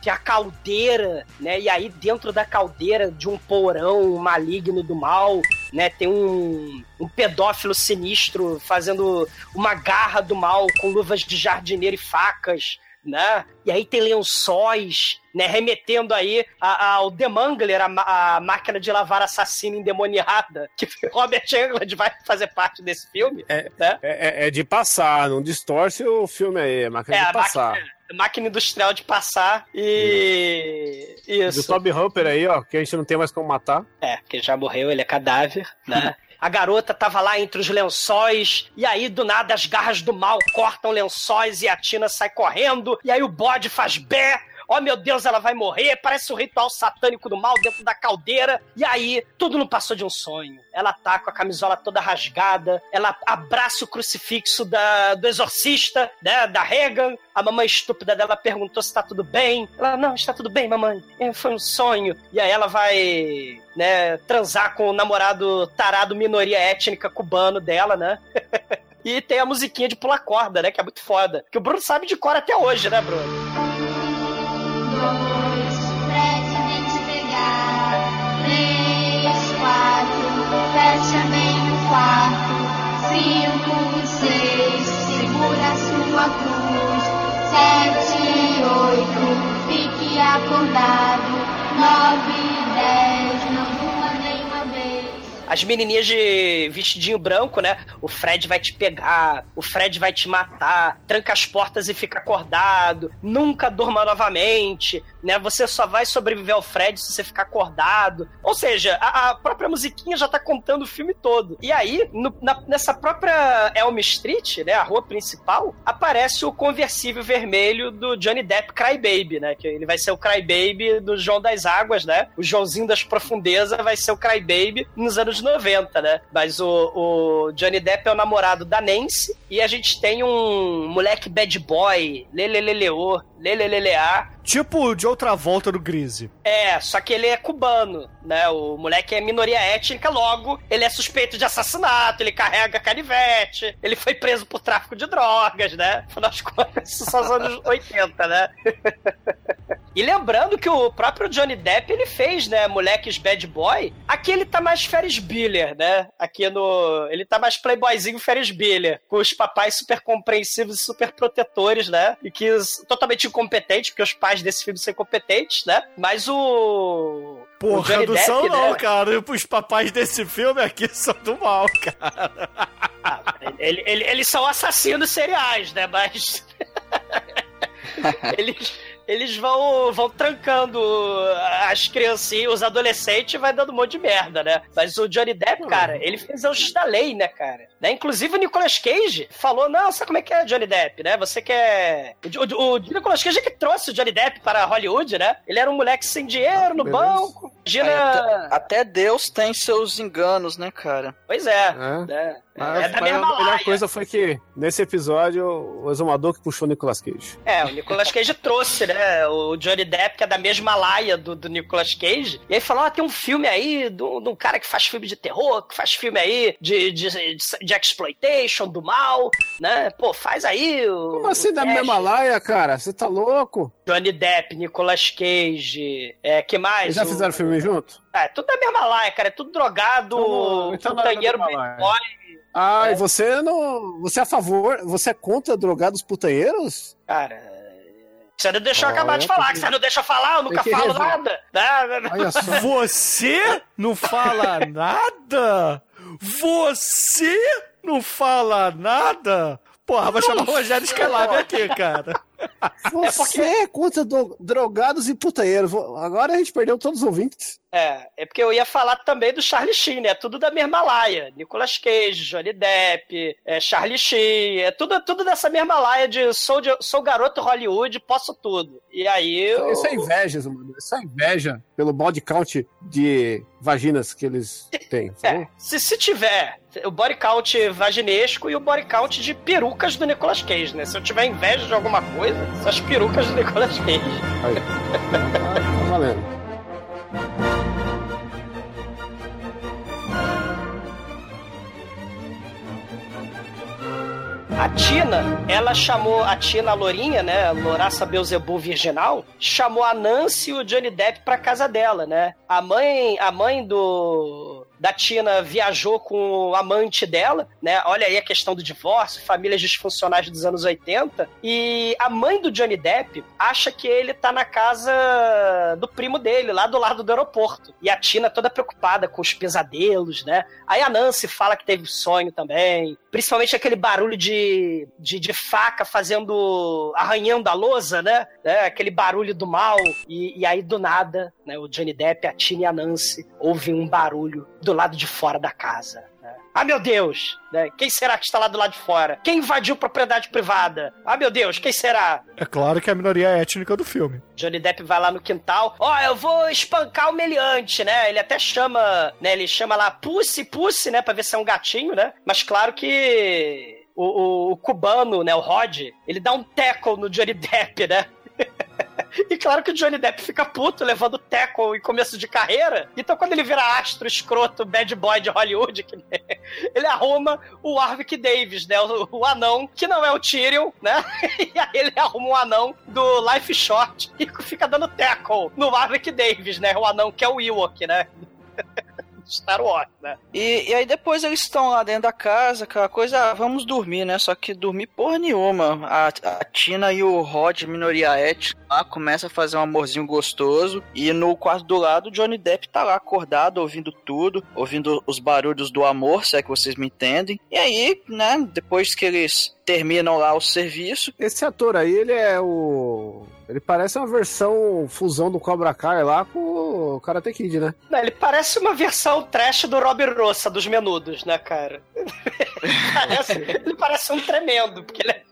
Tem a caldeira, né? E aí dentro da caldeira de um porão maligno do mal, né? Tem um pedófilo sinistro fazendo uma garra do mal com luvas de jardineiro e facas, né? E aí tem lençóis, né? Remetendo aí ao The Mangler, a máquina de lavar assassina endemoniada, que Robert Englund vai fazer parte desse filme. Né? É de passar, não distorce o filme aí, é máquina de passar. Máquina industrial de passar e... Isso. Do Toby Hooper aí, ó, que a gente não tem mais como matar. É, que já morreu, ele é cadáver, né? A garota tava lá entre os lençóis, e aí, do nada, as garras do mal cortam lençóis e a Tina sai correndo, e aí o bode faz bé. Oh, meu Deus, ela vai morrer, parece um ritual satânico do mal dentro da caldeira. E aí, tudo não passou de um sonho. Ela tá com a camisola toda rasgada, ela abraça o crucifixo do exorcista, né, da Regan. A mamãe estúpida dela perguntou se tá tudo bem. Ela, não, está tudo bem, mamãe. Foi um sonho. E aí ela vai, né, transar com o namorado tarado minoria étnica cubano dela, né? E tem a musiquinha de pular corda, né, que é muito foda. Que o Bruno sabe de cor até hoje, né, Bruno? Fecha bem o quarto, 5, 6, segura sua cruz, 7, 8, fique acordado, 9, 10, não durma nenhuma vez. As menininhas de vestidinho branco, né? O Fred vai te pegar, o Fred vai te matar, tranca as portas e fica acordado, nunca durma novamente, né? Você só vai sobreviver ao Fred se você ficar acordado. Ou seja, a própria musiquinha já tá contando o filme todo. E aí, nessa própria Elm Street, né? A rua principal, aparece o conversível vermelho do Johnny Depp Crybaby, né? Que ele vai ser o Crybaby do João das Águas, né? O Joãozinho das Profundezas vai ser o Crybaby nos anos 90, né? Mas o Johnny Depp é o namorado da Nancy e a gente tem um moleque bad boy, leleleleô, leleleleá. Tipo o de outra volta do Grease. É, só que ele é cubano, né? O moleque é minoria étnica, logo ele é suspeito de assassinato, ele carrega canivete, ele foi preso por tráfico de drogas, né? Afinal de contas, isso são os anos 80, né? E lembrando que o próprio Johnny Depp, ele fez, né, moleques bad boy. Aqui ele tá mais Ferris Bueller, né? Aqui no... Ele tá mais playboyzinho Ferris Bueller, com os papais super compreensivos e super protetores, né? E que totalmente incompetentes, porque os pais desse filme são incompetentes, né? Mas o... Porra, não são não, né, cara. Os papais desse filme aqui são do mal, cara. Ah, eles são assassinos seriais, né? Mas... Eles vão trancando as criancinhas, os adolescentes, e vai dando um monte de merda, né? Mas o Johnny Depp, cara, ele fez Anjos da Lei, né, cara? Né? Inclusive o Nicolas Cage falou, não, sabe como é que é Johnny Depp, né? Você quer... O Nicolas Cage é que trouxe o Johnny Depp para Hollywood, né? Ele era um moleque sem dinheiro, no banco, imagina... Até Deus tem seus enganos, né, cara? Pois é, né? A melhor coisa foi que, nesse episódio, o Exumador que puxou o Nicolas Cage. É, o Nicolas Cage trouxe, né? né? O Johnny Depp, que é da mesma laia do Nicolas Cage. E aí falou, tem um filme aí de um cara que faz filme de terror, que faz filme aí de exploitation, do mal, né? Pô, faz aí o... Como assim da mesma laia, cara? Você tá louco? Johnny Depp, Nicolas Cage, que mais? Eles já fizeram filme junto? É, tudo da mesma laia, cara. É tudo drogado, putanheiro, boy. E você não... Você é a favor... Você é contra drogados putanheiros? Cara... Você não deixou acabar de falar, que você não deixa falar, eu nunca falo nada. Olha só. Você não fala nada? Você não fala nada? Porra, vai chamar o Rogério Skylab aqui, cara. Você é contra drogados e putanheiros. Agora a gente perdeu todos os ouvintes. É porque eu ia falar também do Charlie Sheen, né? É tudo da mesma laia. Nicolas Cage, Johnny Depp, Charlie Sheen, tudo dessa mesma laia de sou garoto Hollywood, posso tudo. E aí... Isso é inveja, mano. Isso é inveja pelo body count de vaginas que eles têm. Se tiver o body count vaginesco e o body count de perucas do Nicolas Cage, né? Se eu tiver inveja de alguma coisa, são as perucas do Nicolas Cage. Aí. Tá valendo. A Tina, ela chamou a Tina, a lourinha, né, Louraça Beelzebub virginal, chamou a Nancy e o Johnny Depp pra casa dela, né? A mãe da Tina viajou com o amante dela, né? Olha aí a questão do divórcio, famílias disfuncionais dos anos 80. E a mãe do Johnny Depp acha que ele tá na casa do primo dele, lá do lado do aeroporto. E a Tina toda preocupada com os pesadelos, né? Aí a Nancy fala que teve sonho também. Principalmente aquele barulho de faca arranhando a lousa, né? Aquele barulho do mal. E aí, do nada, né? O Johnny Depp, a Tina e a Nancy ouvem um barulho do lado de fora da casa. Ah, meu Deus! Né? Quem será que está lá do lado de fora? Quem invadiu propriedade privada? Ah, meu Deus, quem será? É claro que é a minoria étnica do filme. Johnny Depp vai lá no quintal. Eu vou espancar o meliante, né? Ele até chama... Né? Ele chama lá Pussy, né? Pra ver se é um gatinho, né? Mas claro que... O cubano, né? O Rod, ele dá um tackle no Johnny Depp, né? E claro que o Johnny Depp fica puto, levando tackle em começo de carreira. Então quando ele vira astro, escroto, bad boy de Hollywood, ele arruma o Warwick Davis, né? O anão, que não é o Tyrion, né? E aí ele arruma um anão do Life Short e fica dando tackle no Warwick Davis, né? O anão que é o Ewok, né? Star Wars, né? E aí depois eles estão lá dentro da casa, aquela coisa, vamos dormir, né? Só que dormir porra nenhuma. A Tina e o Rod, minoria étnica, lá começa a fazer um amorzinho gostoso. E no quarto do lado, o Johnny Depp tá lá acordado, ouvindo tudo, ouvindo os barulhos do amor, se é que vocês me entendem. E aí, né, depois que eles terminam lá o serviço... Esse ator aí, ele é o... Ele parece uma versão fusão do Cobra Kai lá com o Karate Kid, né? Não, ele parece uma versão trash do Rob Roça, dos Menudos, né, cara? Ele parece um tremendo, porque ele é...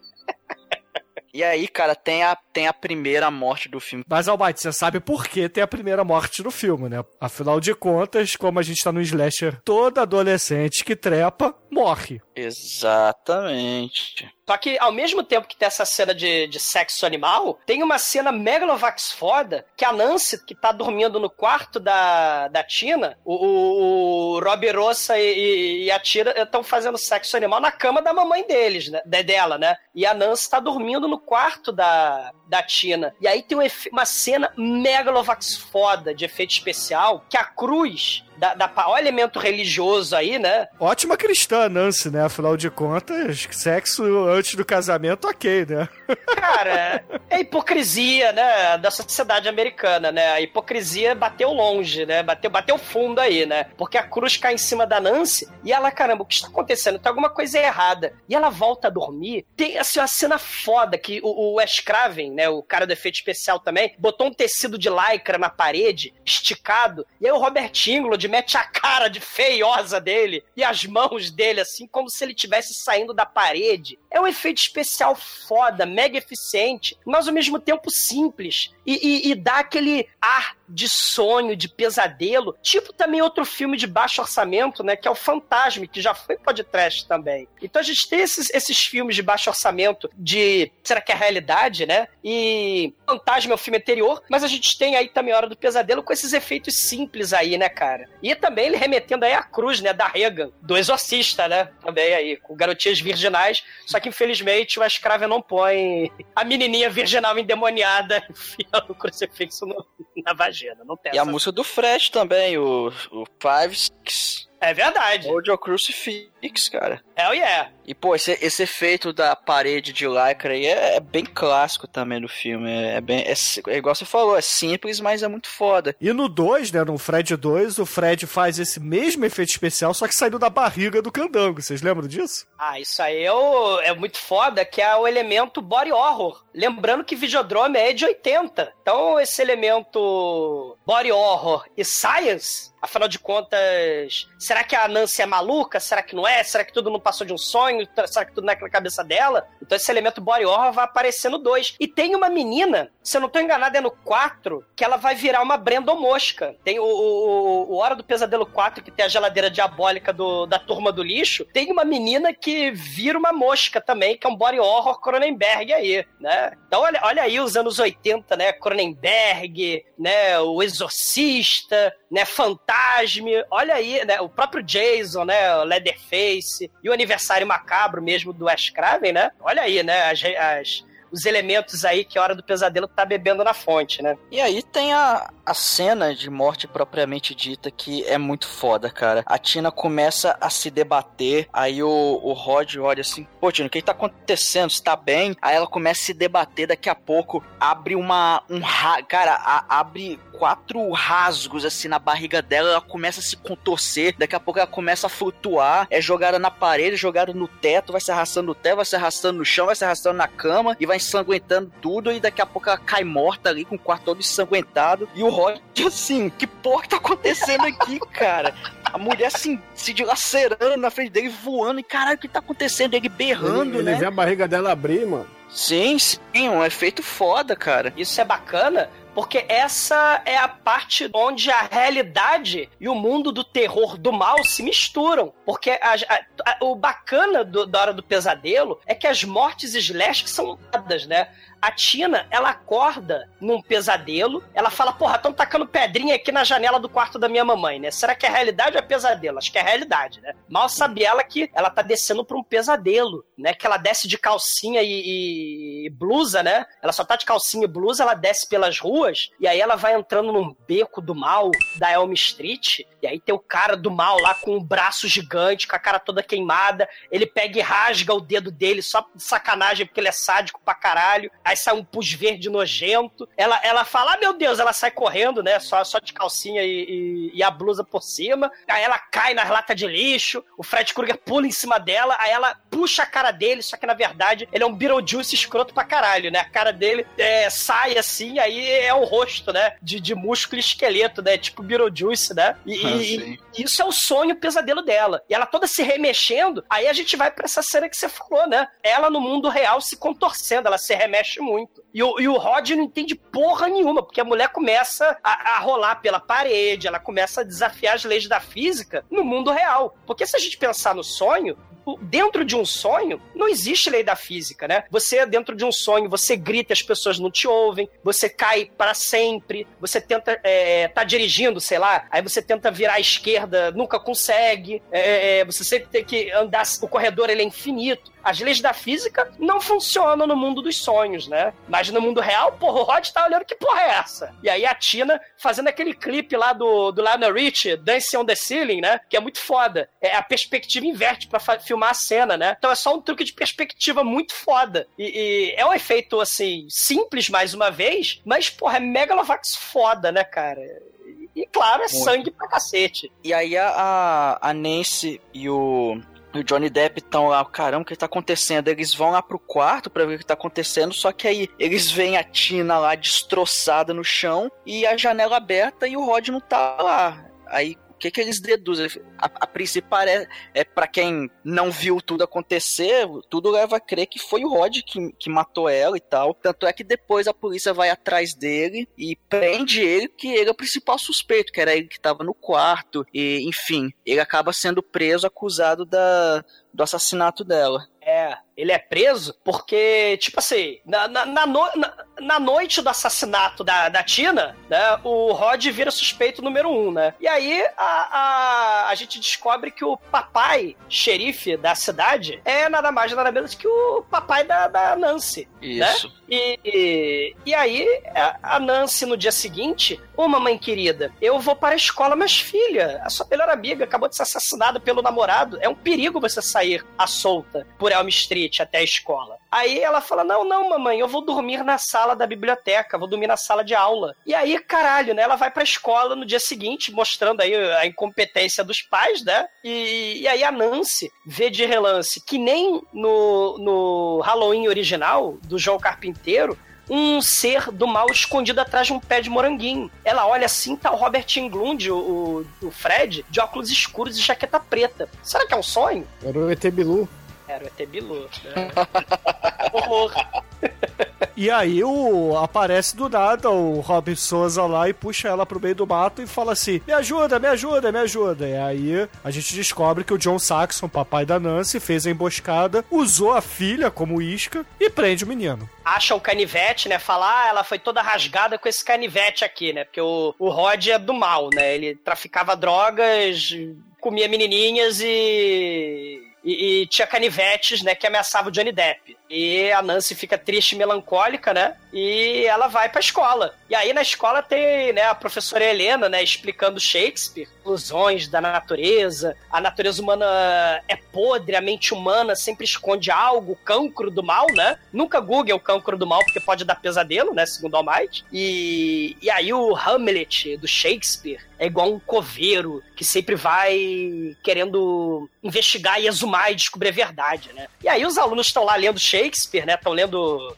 E aí, cara, tem a primeira morte do filme. Mas, Almighty, você sabe por que tem a primeira morte do filme, né? Afinal de contas, como a gente tá no slasher, todo adolescente que trepa morre. Exatamente. Só que, ao mesmo tempo que tem essa cena de sexo animal, tem uma cena megalovax foda, que a Nancy, que tá dormindo no quarto da Tina, o Rob Roça e a Tina estão fazendo sexo animal na cama da mamãe deles, né? Dela, né? E a Nancy tá dormindo no quarto da Tina. E aí tem uma cena megalovax foda de efeito especial, que a cruz... Olha o elemento religioso aí, né? Ótima cristã, Nancy, né? Afinal de contas, sexo antes do casamento, ok, né? Cara, é hipocrisia, né? Da sociedade americana, né? A hipocrisia bateu longe, né? Bateu fundo aí, né? Porque a cruz cai em cima da Nancy e ela, caramba, o que está acontecendo? Tem alguma coisa errada. E ela volta a dormir. Tem, assim, uma cena foda que o Wes Craven, né? O cara do efeito especial também, botou um tecido de lycra na parede, esticado, e aí o Robert Englund Cage mete a cara de feiosa dele e as mãos dele, assim, como se ele estivesse saindo da parede. É um efeito especial foda, mega eficiente, mas ao mesmo tempo simples. E dá aquele ar de sonho, de pesadelo. Tipo também outro filme de baixo orçamento, né? Que é o Fantasma, que já foi podcast também. Então a gente tem esses filmes de baixo orçamento de... Será que é a realidade, né? E Fantasma é o filme anterior, mas a gente tem aí também Hora do Pesadelo com esses efeitos simples aí, né, cara? E também ele remetendo aí a cruz, né? Da Regan, do Exorcista, né? Também aí, com garotinhas virginais. Só que infelizmente o Escrava não põe a menininha virginal endemoniada enfiando o crucifixo na vagina. Não tem. E essa. A música do Fred também, o Five Six. É verdade. Hold your crucifix, cara. Hell yeah. E, pô, esse efeito da parede de lycra aí é bem clássico também do filme. É igual você falou, é simples, mas é muito foda. E no 2, né, no Fred 2, o Fred faz esse mesmo efeito especial, só que saindo da barriga do Candango. Vocês lembram disso? Ah, isso aí é muito foda, que é o elemento body horror. Lembrando que Videodrome é de 80. Então, esse elemento body horror e science... Afinal de contas, será que a Nancy é maluca? Será que não é? Será que tudo não passou de um sonho? Será que tudo não é na cabeça dela? Então esse elemento body horror vai aparecer no 2. E tem uma menina, se eu não tô enganado, é no 4, que ela vai virar uma Brandon Mosca. Tem o Hora do Pesadelo 4, que tem a geladeira diabólica da Turma do Lixo. Tem uma menina que vira uma mosca também, que é um body horror Cronenberg aí, né? Então olha aí os anos 80, né? Cronenberg, né? O Exorcista, né? Fantasma, olha aí, né? O próprio Jason, né? O Leatherface e o Aniversário Macabro mesmo do Wes Craven, né? Olha aí, né? Os elementos aí que a Hora do Pesadelo tá bebendo na fonte, né? E aí tem a cena de morte propriamente dita, que é muito foda, cara. A Tina começa a se debater, aí o Rod olha assim, pô, Tina, o que tá acontecendo? Você tá bem? Aí ela começa a se debater, daqui a pouco abre abre 4 rasgos, assim, na barriga dela, ela começa a se contorcer, daqui a pouco ela começa a flutuar, é jogada na parede, jogada no teto, vai se arrastando no teto, vai se arrastando no chão, vai se arrastando na cama, e vai ensanguentando tudo, e daqui a pouco ela cai morta ali, com o quarto todo ensanguentado, e o Rod, assim, que porra que tá acontecendo aqui, cara? A mulher, assim, se dilacerando na frente dele, voando, e caralho, o que tá acontecendo? Ele berrando, né? Ele vê a barriga dela abrir, mano. Sim, um efeito foda, cara. Isso é bacana, porque essa é a parte onde a realidade e o mundo do terror, do mal, se misturam. Porque o bacana da Hora do Pesadelo é que as mortes slash são dadas, né? A Tina, ela acorda num pesadelo, ela fala, porra, estão tacando pedrinha aqui na janela do quarto da minha mamãe, né? Será que é realidade ou é pesadelo? Acho que é realidade, né? Mal sabe ela que ela tá descendo pra um pesadelo, né? Que ela desce de calcinha e blusa, né? Ela só tá de calcinha e blusa, ela desce pelas ruas, e aí ela vai entrando num beco do mal da Elm Street, e aí tem o cara do mal lá com um braço gigante, com a cara toda queimada, ele pega e rasga o dedo dele só de sacanagem, porque ele é sádico pra caralho. Aí sai um pus verde nojento. Ela fala, ah, meu Deus, ela sai correndo, né? Só de calcinha e a blusa por cima. Aí ela cai nas latas de lixo. O Fred Krueger pula em cima dela. Aí ela puxa a cara dele. Só que, na verdade, ele é um Beetlejuice escroto pra caralho, né? A cara dele sai assim, aí é o rosto, né? De músculo e esqueleto, né? Tipo Beetlejuice, né? E isso é o sonho, o pesadelo dela. E ela toda se remexendo. Aí a gente vai pra essa cena que você falou, né? Ela, no mundo real, se contorcendo. Ela se remexe muito. E o Rod não entende porra nenhuma, porque a mulher começa a rolar pela parede, ela começa a desafiar as leis da física no mundo real. Porque se a gente pensar no sonho, dentro de um sonho, não existe lei da física, né? Você, dentro de um sonho, você grita, as pessoas não te ouvem, você cai para sempre, você tenta tá dirigindo, sei lá, aí você tenta virar à esquerda, nunca consegue, você sempre tem que andar, o corredor ele é infinito. As leis da física não funcionam no mundo dos sonhos, né? Mas no mundo real, porra, o Rod tá olhando que porra é essa? E aí a Tina fazendo aquele clipe lá do Lionel Richie, Dance on the Ceiling, né? Que é muito foda. É, a perspectiva inverte pra filmar a cena, né? Então é só um truque de perspectiva muito foda. E é um efeito, assim, simples mais uma vez, mas, porra, é megalovax foda, né, cara? E claro, é muito. Sangue pra cacete. E aí a Nancy e o Johnny Depp estão lá, caramba, o que tá acontecendo? Eles vão lá pro quarto pra ver o que tá acontecendo, só que aí eles veem a Tina lá destroçada no chão e a janela aberta e o Rod não tá lá. Aí que eles deduzem? A princípio é para quem não viu tudo acontecer, tudo leva a crer que foi o Rod que matou ela e tal. Tanto é que depois a polícia vai atrás dele e prende ele, que ele é o principal suspeito, que era ele que estava no quarto. E, enfim, ele acaba sendo preso, acusado do assassinato dela. É, ele é preso porque, tipo assim, na noite do assassinato da Tina, né, o Rod vira suspeito número 1, né? E aí a gente descobre que o papai xerife da cidade é nada mais, nada menos que o papai da Nancy. Isso. Né? E aí a Nancy, no dia seguinte, ô, mamãe querida, eu vou para a escola, mas filha, a sua melhor amiga acabou de ser assassinada pelo namorado, é um perigo você sair à solta por Elm Street até a escola. Aí ela fala, não, mamãe, eu vou dormir na sala da biblioteca, vou dormir na sala de aula. E aí, caralho, né, ela vai pra escola no dia seguinte, mostrando aí a incompetência dos pais, né, e aí a Nancy vê de relance, que nem no Halloween original, do João Carpinteiro, um ser do mal escondido atrás de um pé de moranguinho. Ela olha assim, tá o Robert Englund, o Fred, de óculos escuros e jaqueta preta. Será que é um sonho? Era o ET Bilu. Era o ET Bilu, né? Horror. E aí aparece do nada o Robin Souza lá e puxa ela pro meio do mato e fala assim, me ajuda, me ajuda, me ajuda. E aí a gente descobre que o John Saxon, papai da Nancy, fez a emboscada, usou a filha como isca e prende o menino. Acha um canivete, né? Fala, ela foi toda rasgada com esse canivete aqui, né? Porque o Rod é do mal, né? Ele traficava drogas, comia menininhas e tinha canivetes, né, que ameaçava o Johnny Depp. E a Nancy fica triste e melancólica, né, e ela vai pra escola. E aí na escola tem, né, a professora Helena, né, explicando Shakespeare, ilusões da natureza, a natureza humana é podre, a mente humana sempre esconde algo, o cancro do mal, né, nunca google o cancro do mal, porque pode dar pesadelo, né, segundo o Almighty. E aí o Hamlet do Shakespeare é igual um coveiro que sempre vai querendo investigar e exumar e descobrir a verdade, né. E aí os alunos estão lá lendo Shakespeare, né, estão lendo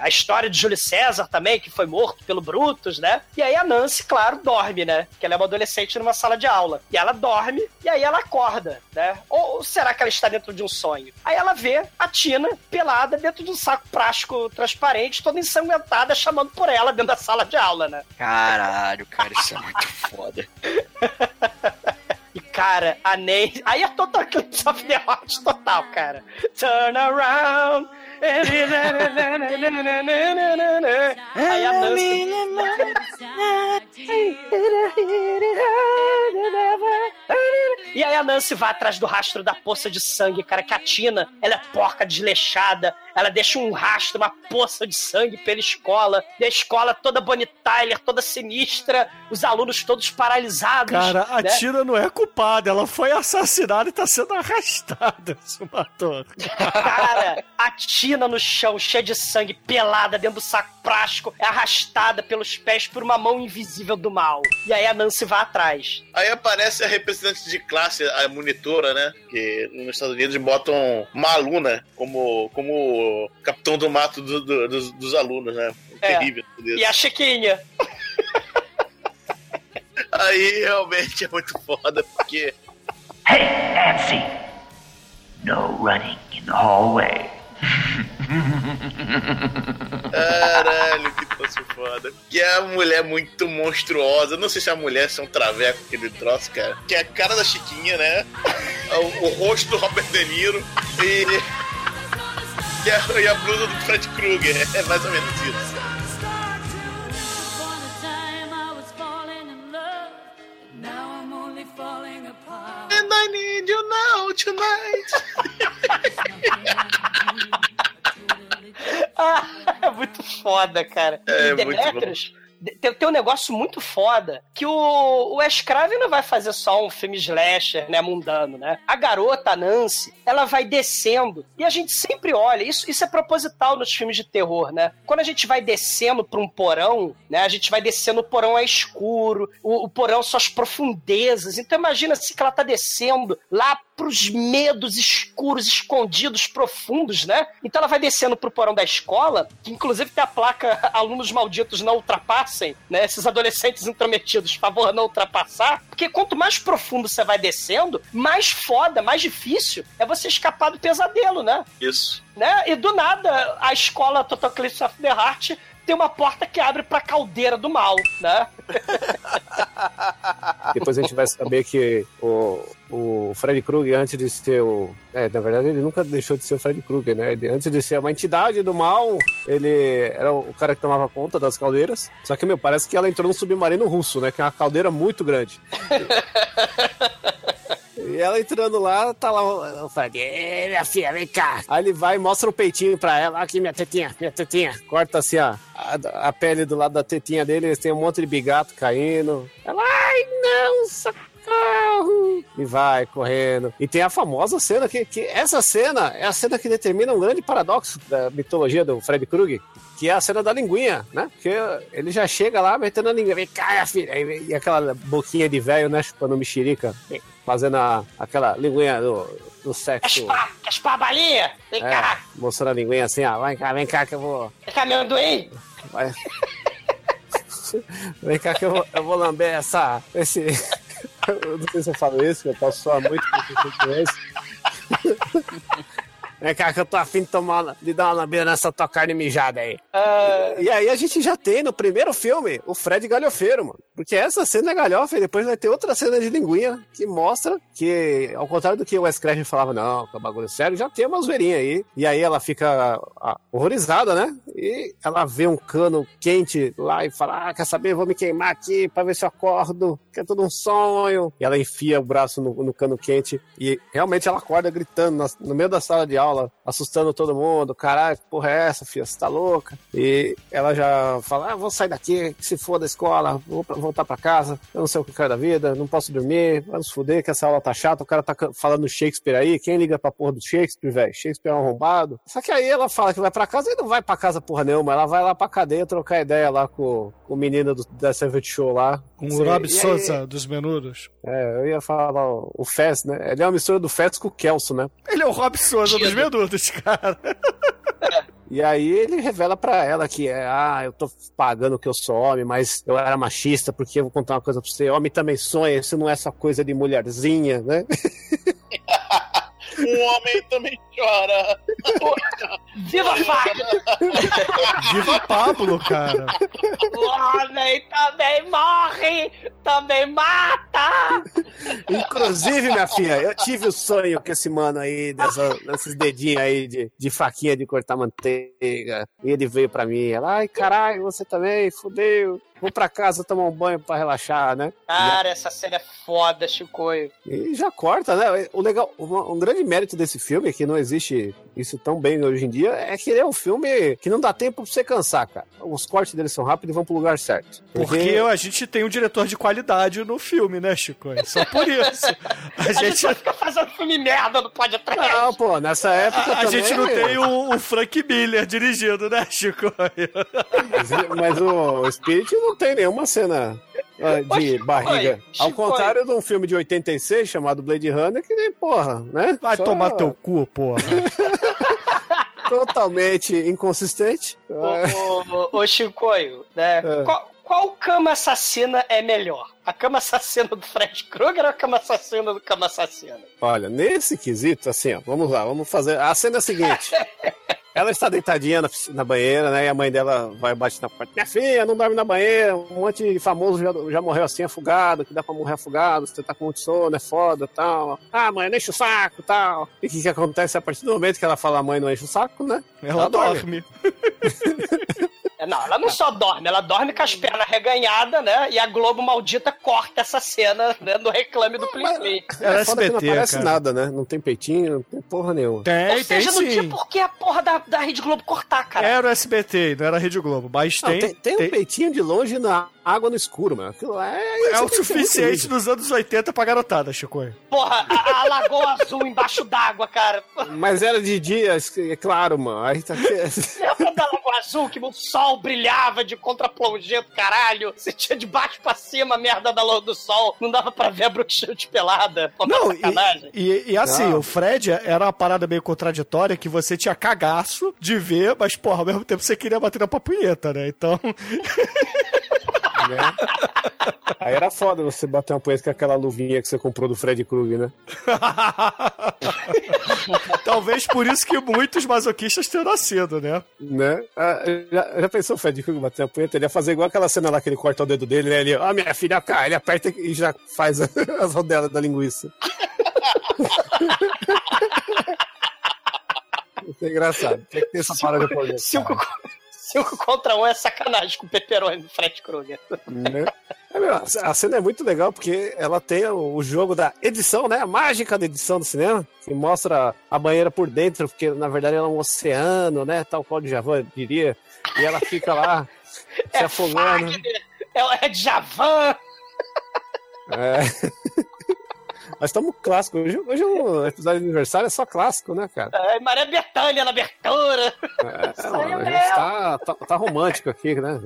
a história de Júlio César também, que foi morto pelo Brutus, né, e aí a Nancy, claro, dorme, né, porque ela é uma adolescente numa sala de aula, e ela dorme, e aí ela acorda, né, ou será que ela está dentro de um sonho? Aí ela vê a Tina pelada dentro de um saco plástico transparente, toda ensanguentada, chamando por ela dentro da sala de aula, né. Caralho, cara, isso é muito foda. E, cara, a Nancy... Aí é total Eclipse of the Heart total, cara. Turn around... Aí a Nancy... E aí a Nancy vai atrás do rastro da poça de sangue, cara, que a Tina, ela é porca desleixada, ela deixa um rastro, uma poça de sangue pela escola, e a escola toda Bonnie Tyler, toda sinistra, os alunos todos paralisados. Cara, a Tina não é culpada, ela foi assassinada e tá sendo arrastada, se matou. Cara, a Tina no chão, cheia de sangue, pelada dentro do saco plástico, é arrastada pelos pés por uma mão invisível do mal. E aí a Nancy vai atrás. Aí aparece a representante de classe, a monitora, né? Que nos Estados Unidos botam uma aluna como capitão do mato dos alunos, né? Terrível. E a Chiquinha. Aí realmente é muito foda, porque... Hey, Nancy! No running in the hallway. Caralho, que troço foda. Que é uma mulher muito monstruosa. Não sei se a mulher se é um traveco aquele troço, cara. Que é a cara da Chiquinha, né? O rosto do Robert De Niro e a blusa do Fred Krueger. É mais ou menos isso. And I need you now tonight. Ah, é muito foda, cara. É Demetrius, muito bom. Tem um negócio muito foda, que o Wes Craven não vai fazer só um filme slasher, né, mundano, né? A garota, a Nancy, ela vai descendo, e a gente sempre olha, isso é proposital nos filmes de terror, né? Quando a gente vai descendo pra um porão, né, a gente vai descendo, o porão é escuro, o porão são as profundezas, então imagina se que ela tá descendo lá pros medos escuros, escondidos, profundos, né? Então ela vai descendo pro porão da escola, que inclusive tem a placa alunos malditos não ultrapassem, né? Esses adolescentes intrometidos, favor não ultrapassar. Porque quanto mais profundo você vai descendo, mais foda, mais difícil é você escapar do pesadelo, né? Isso. Né? E do nada, a escola Total Eclipse of the Heart tem uma porta que abre pra caldeira do mal, né? Depois a gente vai saber que o Freddy Krueger, antes de ser o... na verdade, ele nunca deixou de ser o Freddy Krueger, né? Ele, antes de ser uma entidade do mal, ele era o cara que tomava conta das caldeiras. Só que, parece que ela entrou num submarino russo, né? Que é uma caldeira muito grande. E ela entrando lá, tá lá o Fred, minha filha, vem cá. Aí ele vai e mostra o peitinho pra ela, aqui minha tetinha. Corta assim, ó, a pele do lado da tetinha dele, eles têm um monte de bigato caindo. Ela, ai, não, socorro. E vai correndo. E tem a famosa cena, que essa cena é a cena que determina um grande paradoxo da mitologia do Fred Krueger, que é a cena da linguinha, né? Porque ele já chega lá metendo a linguinha, vem cá, minha filha. E aquela boquinha de velho, né, chupando mexerica, fazendo aquela linguinha do sexo. Caspar a balinha! Vem cá! Mostrando a linguinha assim, ó. Vem cá que eu vou... Vem cá, meu amendoim! Vem cá que eu vou lamber esse... Eu não sei se eu falo isso, que eu posso soar muito com isso. Vem cá que eu tô afim de dar uma lambida nessa tua carne mijada aí. E aí a gente já tem no primeiro filme o Fred galhofeiro, mano. Porque essa cena é galhofa e depois vai ter outra cena de linguinha que mostra que, ao contrário do que o Wes Craven falava, não, que é um bagulho sério, já tem uma zoeirinha aí. E aí ela fica horrorizada, né? E ela vê um cano quente lá e fala, quer saber, eu vou me queimar aqui pra ver se eu acordo, que é tudo um sonho. E ela enfia o braço no cano quente e realmente ela acorda gritando no meio da sala de aula, assustando todo mundo. Caralho, que porra é essa, filha? Você tá louca? E ela já fala, vou sair daqui, que se for da escola, vou voltar pra casa, eu não sei o que quero da vida, não posso dormir, vai nos fuder que essa aula tá chata, o cara tá falando Shakespeare aí, quem liga pra porra do Shakespeare, velho? Shakespeare é um arrombado. Só que aí ela fala que vai pra casa e não vai pra casa porra nenhuma, ela vai lá pra cadeia trocar ideia lá com o menino da Savage Show lá. Com o Rob Souza dos Menudos. Eu ia falar o Fez, né? Ele é uma mistura do Fez com o Kelso, né? Ele é o Rob Souza dos Menudos, cara. E aí ele revela pra ela que eu tô pagando que eu sou homem, mas eu era machista, porque eu vou contar uma coisa pra você, homem também sonha, isso não é só coisa de mulherzinha, né? Um homem também chora. Viva Pablo! Viva Pablo, cara! O homem também morre, também mata! Inclusive, minha filha, eu tive o sonho com esse mano aí, desses dedinhos aí de faquinha de cortar manteiga. E ele veio pra mim, ela, ai caralho, você também, fudeu. Vou pra casa tomar um banho pra relaxar, né? Cara, essa cena é foda, Chicoio. E já corta, né? O legal, um grande mérito desse filme, que não existe isso tão bem hoje em dia, é que ele é um filme que não dá tempo pra você cansar, cara. Os cortes dele são rápidos e vão pro lugar certo. Porque a gente tem um diretor de qualidade no filme, né, Chicoio? Só por isso. A gente só fica fazendo filme merda no podcast. Não, pô, nessa época a também... A gente não tem o Frank Miller dirigindo, né, Chicoio? Mas o Spirit não tem nenhuma cena de barriga. Ao contrário de um filme de 86 chamado Blade Runner, que nem porra, né? Vai tomar teu cu, porra. Totalmente inconsistente. Ô Chicoio, né? Qual cama assassina é melhor? A cama assassina do Fred Krueger ou a cama assassina do Cama Assassina? Olha, nesse quesito, assim, ó, vamos lá, vamos fazer. A cena é a seguinte. Ela está deitadinha na banheira, né? E a mãe dela vai bater na porta. Minha filha, não dorme na banheira. Um monte de famoso já morreu assim, afogado. Que dá pra morrer afogado. Você tá com muito sono, é foda, tal. Ah, mãe, não enche o saco, tal. E o que acontece a partir do momento que ela fala, a mãe não enche o saco, né? Ela dorme. Não, ela não só dorme, ela dorme com as pernas reganhadas, né? E a Globo maldita corta essa cena, né? No reclame do Plim Plim. Ela SBT, não aparece nada, né? Não tem peitinho, não tem porra nenhuma. Ou seja, não tinha por que a porra da Rede Globo cortar, cara. Era o SBT, não era a Rede Globo, mas tem um peitinho de longe na água no escuro, mano. Aquilo lá é o suficiente nos anos 80 pra garotada, Chicoio. Porra, a Lagoa Azul embaixo d'água, cara. Mas era de dia, é claro, mano. Lembra da Lagoa azul, que o sol brilhava de contraplongento, caralho. Você tinha de baixo pra cima a merda da luz do sol. Não dava pra ver a Brookshield pelada. Não, e assim, não. O Fred era uma parada meio contraditória que você tinha cagaço de ver, mas, porra, ao mesmo tempo você queria bater na papunheta, né? Então... Né? Aí era foda você bater uma punheta com aquela luvinha que você comprou do Fred Krueger, né? Talvez por isso que muitos masoquistas tenham nascido, né? Né? Ah, já pensou o Fred Krueger bater uma punheta? Ele ia fazer igual aquela cena lá que ele corta o dedo dele, né? Ele, ó, minha filha, cá, ele aperta e já faz as rodelas da linguiça. Isso é engraçado. Tem que ter essa parada de polêmica. 5 contra 1 é sacanagem com o Pepperoni do Fred Krueger. A cena é muito legal porque ela tem o jogo da edição, né? A mágica da edição do cinema, que mostra a banheira por dentro, porque na verdade ela é um oceano, né? Tal qual o Djavan diria. E ela fica lá se afogando. Ela é Djavan! É. Nós estamos clássicos. Hoje é um episódio de aniversário, é só clássico, né, cara? É, Maria Bethânia na abertura. É, não, a gente tá romântico aqui, né?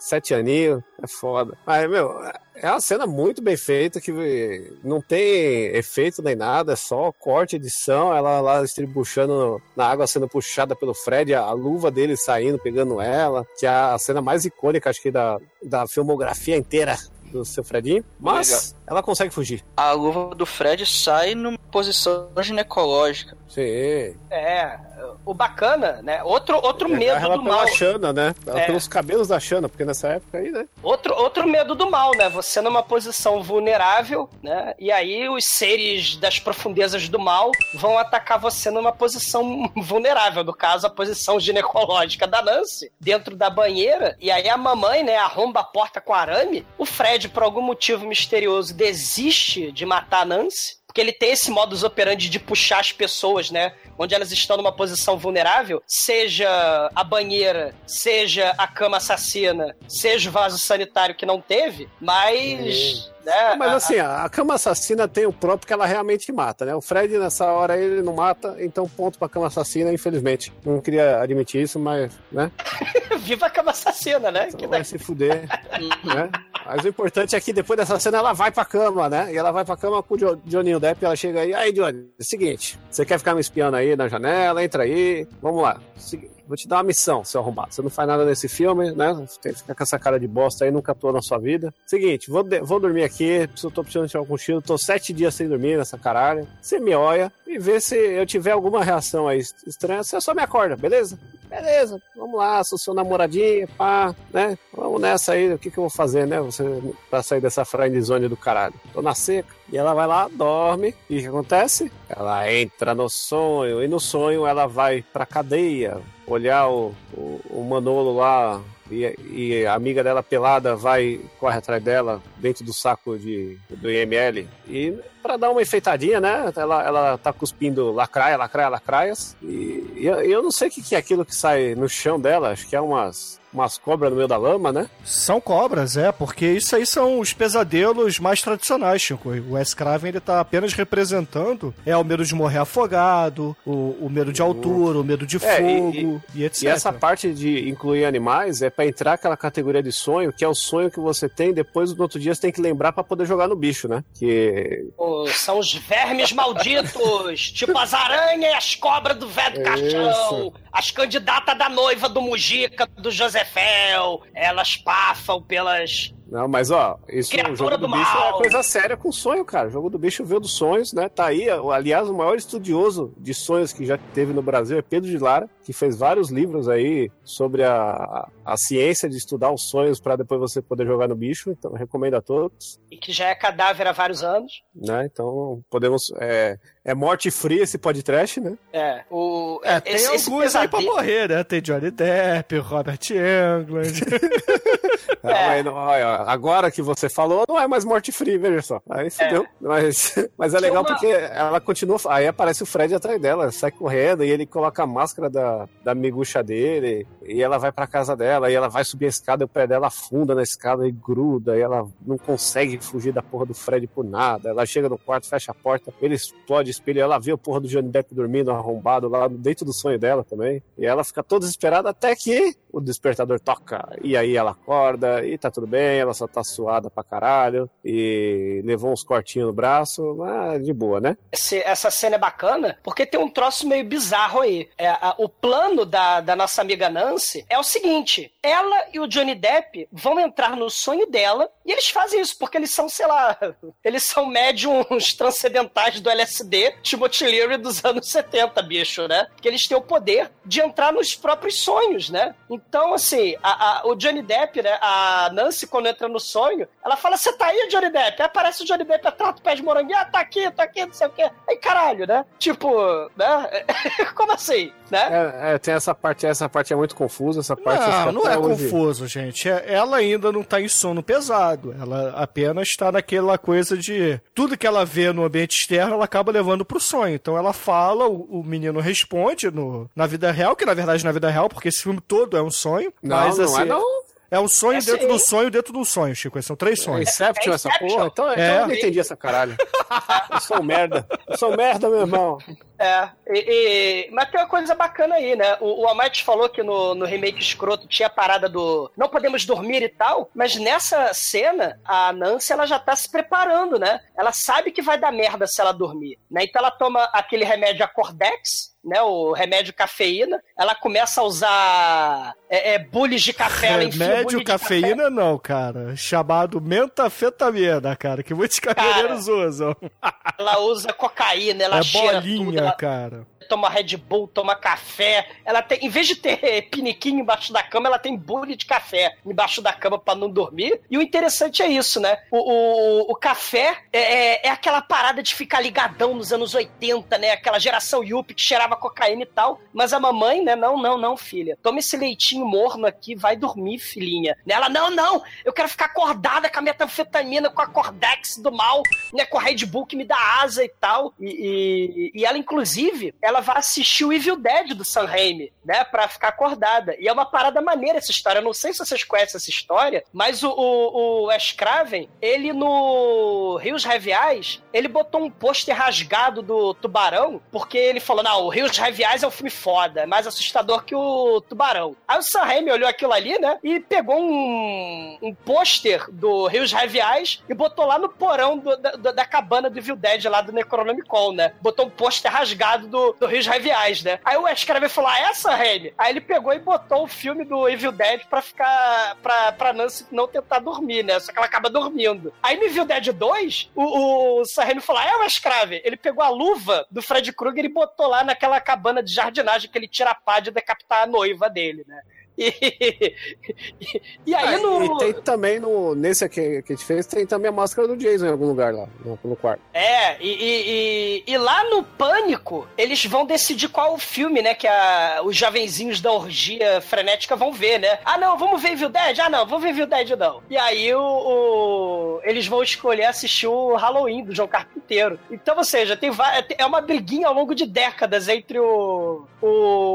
7 aninhos, é foda. Mas, meu, é uma cena muito bem feita, que não tem efeito nem nada, é só corte, edição, ela lá estribuchando na água, sendo puxada pelo Fred, a luva dele saindo, pegando ela, que é a cena mais icônica, acho que, da filmografia inteira. Do seu Fredinho, mas legal. Ela consegue fugir. A luva do Fred sai numa posição ginecológica. Sim. É, o bacana, né? Outro medo do mal. Ela pela Xana, né? Ela pelos cabelos da Xana, porque nessa época aí, né? Outro medo do mal, né? Você numa posição vulnerável, né? E aí os seres das profundezas do mal vão atacar você numa posição vulnerável, no caso, a posição ginecológica da Nancy, dentro da banheira, e aí a mamãe, né, arromba a porta com arame, o Fred, por algum motivo misterioso, desiste de matar a Nancy, porque ele tem esse modus operandi de puxar as pessoas, né? Onde elas estão numa posição vulnerável, seja a banheira, seja a cama assassina, seja o vaso sanitário que não teve, mas... Né, mas assim, a cama assassina tem o próprio que ela realmente mata, né? O Fred, nessa hora, ele não mata, então ponto pra cama assassina, infelizmente. Não queria admitir isso, mas, né? Viva a cama assassina, né? Então que vai se fuder, né? Mas o importante é que depois dessa cena ela vai pra cama, né? E ela vai pra cama com o Johnny Depp, ela chega aí Johnny, é o seguinte, você quer ficar me espiando aí na janela, entra aí, vamos lá, vou te dar uma missão, seu arrombado, você não faz nada nesse filme, né? Tem que ficar com essa cara de bosta aí, nunca atuou na sua vida. Seguinte, vou dormir aqui, tô precisando tirar um cochilo, tô 7 dias sem dormir nessa caralho, você me olha e vê se eu tiver alguma reação aí estranha, você só me acorda, beleza? Beleza, vamos lá, sou seu namoradinho, pá, né? Vamos nessa aí, o que eu vou fazer, né? Você pra sair dessa friendzone do caralho. Tô na seca. E ela vai lá, dorme, e o que acontece? Ela entra no sonho, e no sonho ela vai pra cadeia, olhar o Manolo lá, e a amiga dela pelada corre atrás dela dentro do saco do IML. E pra dar uma enfeitadinha, né? Ela tá cuspindo lacraias. E eu não sei o que é aquilo que sai no chão dela, acho que é umas cobras no meio da lama, né? São cobras, porque isso aí são os pesadelos mais tradicionais, Chico. O Wes Craven, ele tá apenas representando o medo de morrer afogado, o medo de altura, o medo de fogo e etc. E essa parte de incluir animais é pra entrar aquela categoria de sonho, que é o sonho que você tem, depois no outro dia você tem que lembrar pra poder jogar no bicho, né? Que... são os vermes malditos, tipo as aranhas e as cobras do velho caixão, as candidatas da noiva do Mujica, do José Fel, elas pafam pelas... Não, mas ó, isso o jogo do bicho é coisa séria com sonho, cara. O jogo do bicho veio dos sonhos, né? Tá aí, aliás, o maior estudioso de sonhos que já teve no Brasil é Pedro de Lara, que fez vários livros aí sobre a ciência de estudar os sonhos pra depois você poder jogar no bicho. Então, recomendo a todos. E que já é cadáver há vários anos. Né? Então, podemos... É morte fria esse podcast, né? Tem alguns aí pra morrer, né? Tem Johnny Depp, Robert Englund... É. Não, agora que você falou, não é mais morte free, veja só. Aí fudeu. É. Mas é legal porque ela continua. Aí aparece o Fred atrás dela, sai correndo e ele coloca a máscara da miguxa dele e ela vai pra casa dela e ela vai subir a escada e o pé dela afunda na escada e gruda e ela não consegue fugir da porra do Fred por nada. Ela chega no quarto, fecha a porta, ele explode o espelho, ela vê o porra do Johnny Depp dormindo arrombado lá dentro do sonho dela também. E ela fica toda desesperada até que o despertador toca. E aí ela acorda e tá tudo bem, ela só tá suada pra caralho e levou uns cortinhos no braço, mas de boa, né? Essa cena é bacana porque tem um troço meio bizarro aí. O plano da nossa amiga Nancy é o seguinte, ela e o Johnny Depp vão entrar no sonho dela e eles fazem isso porque eles são, sei lá, eles são médiums transcendentais do LSD, Timothy Leary dos anos 70, bicho, né? Que eles têm o poder de entrar nos próprios sonhos, né? Então, assim, o Johnny Depp, né? A Nancy, quando entra no sonho, ela fala, você tá aí, Johnny Depp? Aí aparece o Johnny Depp, atrás do pé de moranguinho, tá aqui, não sei o quê. Aí, caralho, né? Tipo, né? Como assim, né? Tem essa parte é muito confusa, essa parte... Não é confuso, gente. Ela ainda não tá em sono pesado. Ela apenas tá naquela coisa de... Tudo que ela vê no ambiente externo, ela acaba levando pro sonho. Então, ela fala, o menino responde na vida real, que na verdade na vida real, porque esse filme todo é um sonho. Não, mas, não assim, é não. É um sonho dentro do sonho, dentro do sonho, Chico. São 3 sonhos. Inception, essa porra. Então eu não entendi essa caralho. Eu sou um merda. Eu sou um merda, meu irmão. Mas tem uma coisa bacana aí, né? O Almighty falou que no remake escroto tinha a parada do não podemos dormir e tal, mas nessa cena, a Nancy, ela já tá se preparando, né? Ela sabe que vai dar merda se ela dormir, né? Então ela toma aquele remédio Acordex, né, o remédio cafeína, ela começa a usar bules de café. Remédio cafeína café. Não, cara. Chamado mentafetamina, cara, que muitos cabeleireiros usam. Ela usa cocaína, ela cheira bolinha, tudo. Ela... cara. Toma Red Bull, toma café. Ela tem, em vez de ter piniquinho embaixo da cama, ela tem bule de café embaixo da cama pra não dormir. E o interessante é isso, né? O café é aquela parada de ficar ligadão nos anos 80, né? Aquela geração Yuppie que cheirava cocaína e tal. Mas a mamãe, né? Não, filha. Toma esse leitinho morno aqui, vai dormir, filhinha. Ela, não. Eu quero ficar acordada com a metanfetamina, com a Cordex do mal, né? Com a Red Bull que me dá asa e tal. E ela, inclusive, ela vai assistir o Evil Dead do Sam Raimi, né, pra ficar acordada. E é uma parada maneira essa história. Eu não sei se vocês conhecem essa história, mas o Wes Craven, ele no Rios Reviais, ele botou um pôster rasgado do Tubarão, porque ele falou, não, o Rios Reviais é um filme foda, mais assustador que o Tubarão. Aí o Sam Raimi olhou aquilo ali, né, e pegou um pôster do Rios Reviais e botou lá no porão da cabana do Evil Dead, lá do Necronomicon, né. Botou um pôster rasgado do Rios Reviais, né? Aí o Wes Craven falou, essa, Raimi? Aí ele pegou e botou o filme do Evil Dead pra ficar... pra Nancy não tentar dormir, né? Só que ela acaba dormindo. Aí no Evil Dead 2, o Sam Raimi falou, Wes Craven? Ele pegou a luva do Fred Krueger e botou lá naquela cabana de jardinagem que ele tira a pá de decapitar a noiva dele, né? E aí no... E tem também, nesse que a gente fez, tem também a máscara do Jason em algum lugar lá, no quarto. E lá no Pânico, eles vão decidir qual o filme, né, que os jovenzinhos da orgia frenética vão ver, né? Ah, não, vamos ver Evil Dead? Ah, não, vamos ver Evil Dead, não. E aí eles vão escolher assistir o Halloween do João Carpinteiro. Então, ou seja, é uma briguinha ao longo de décadas entre o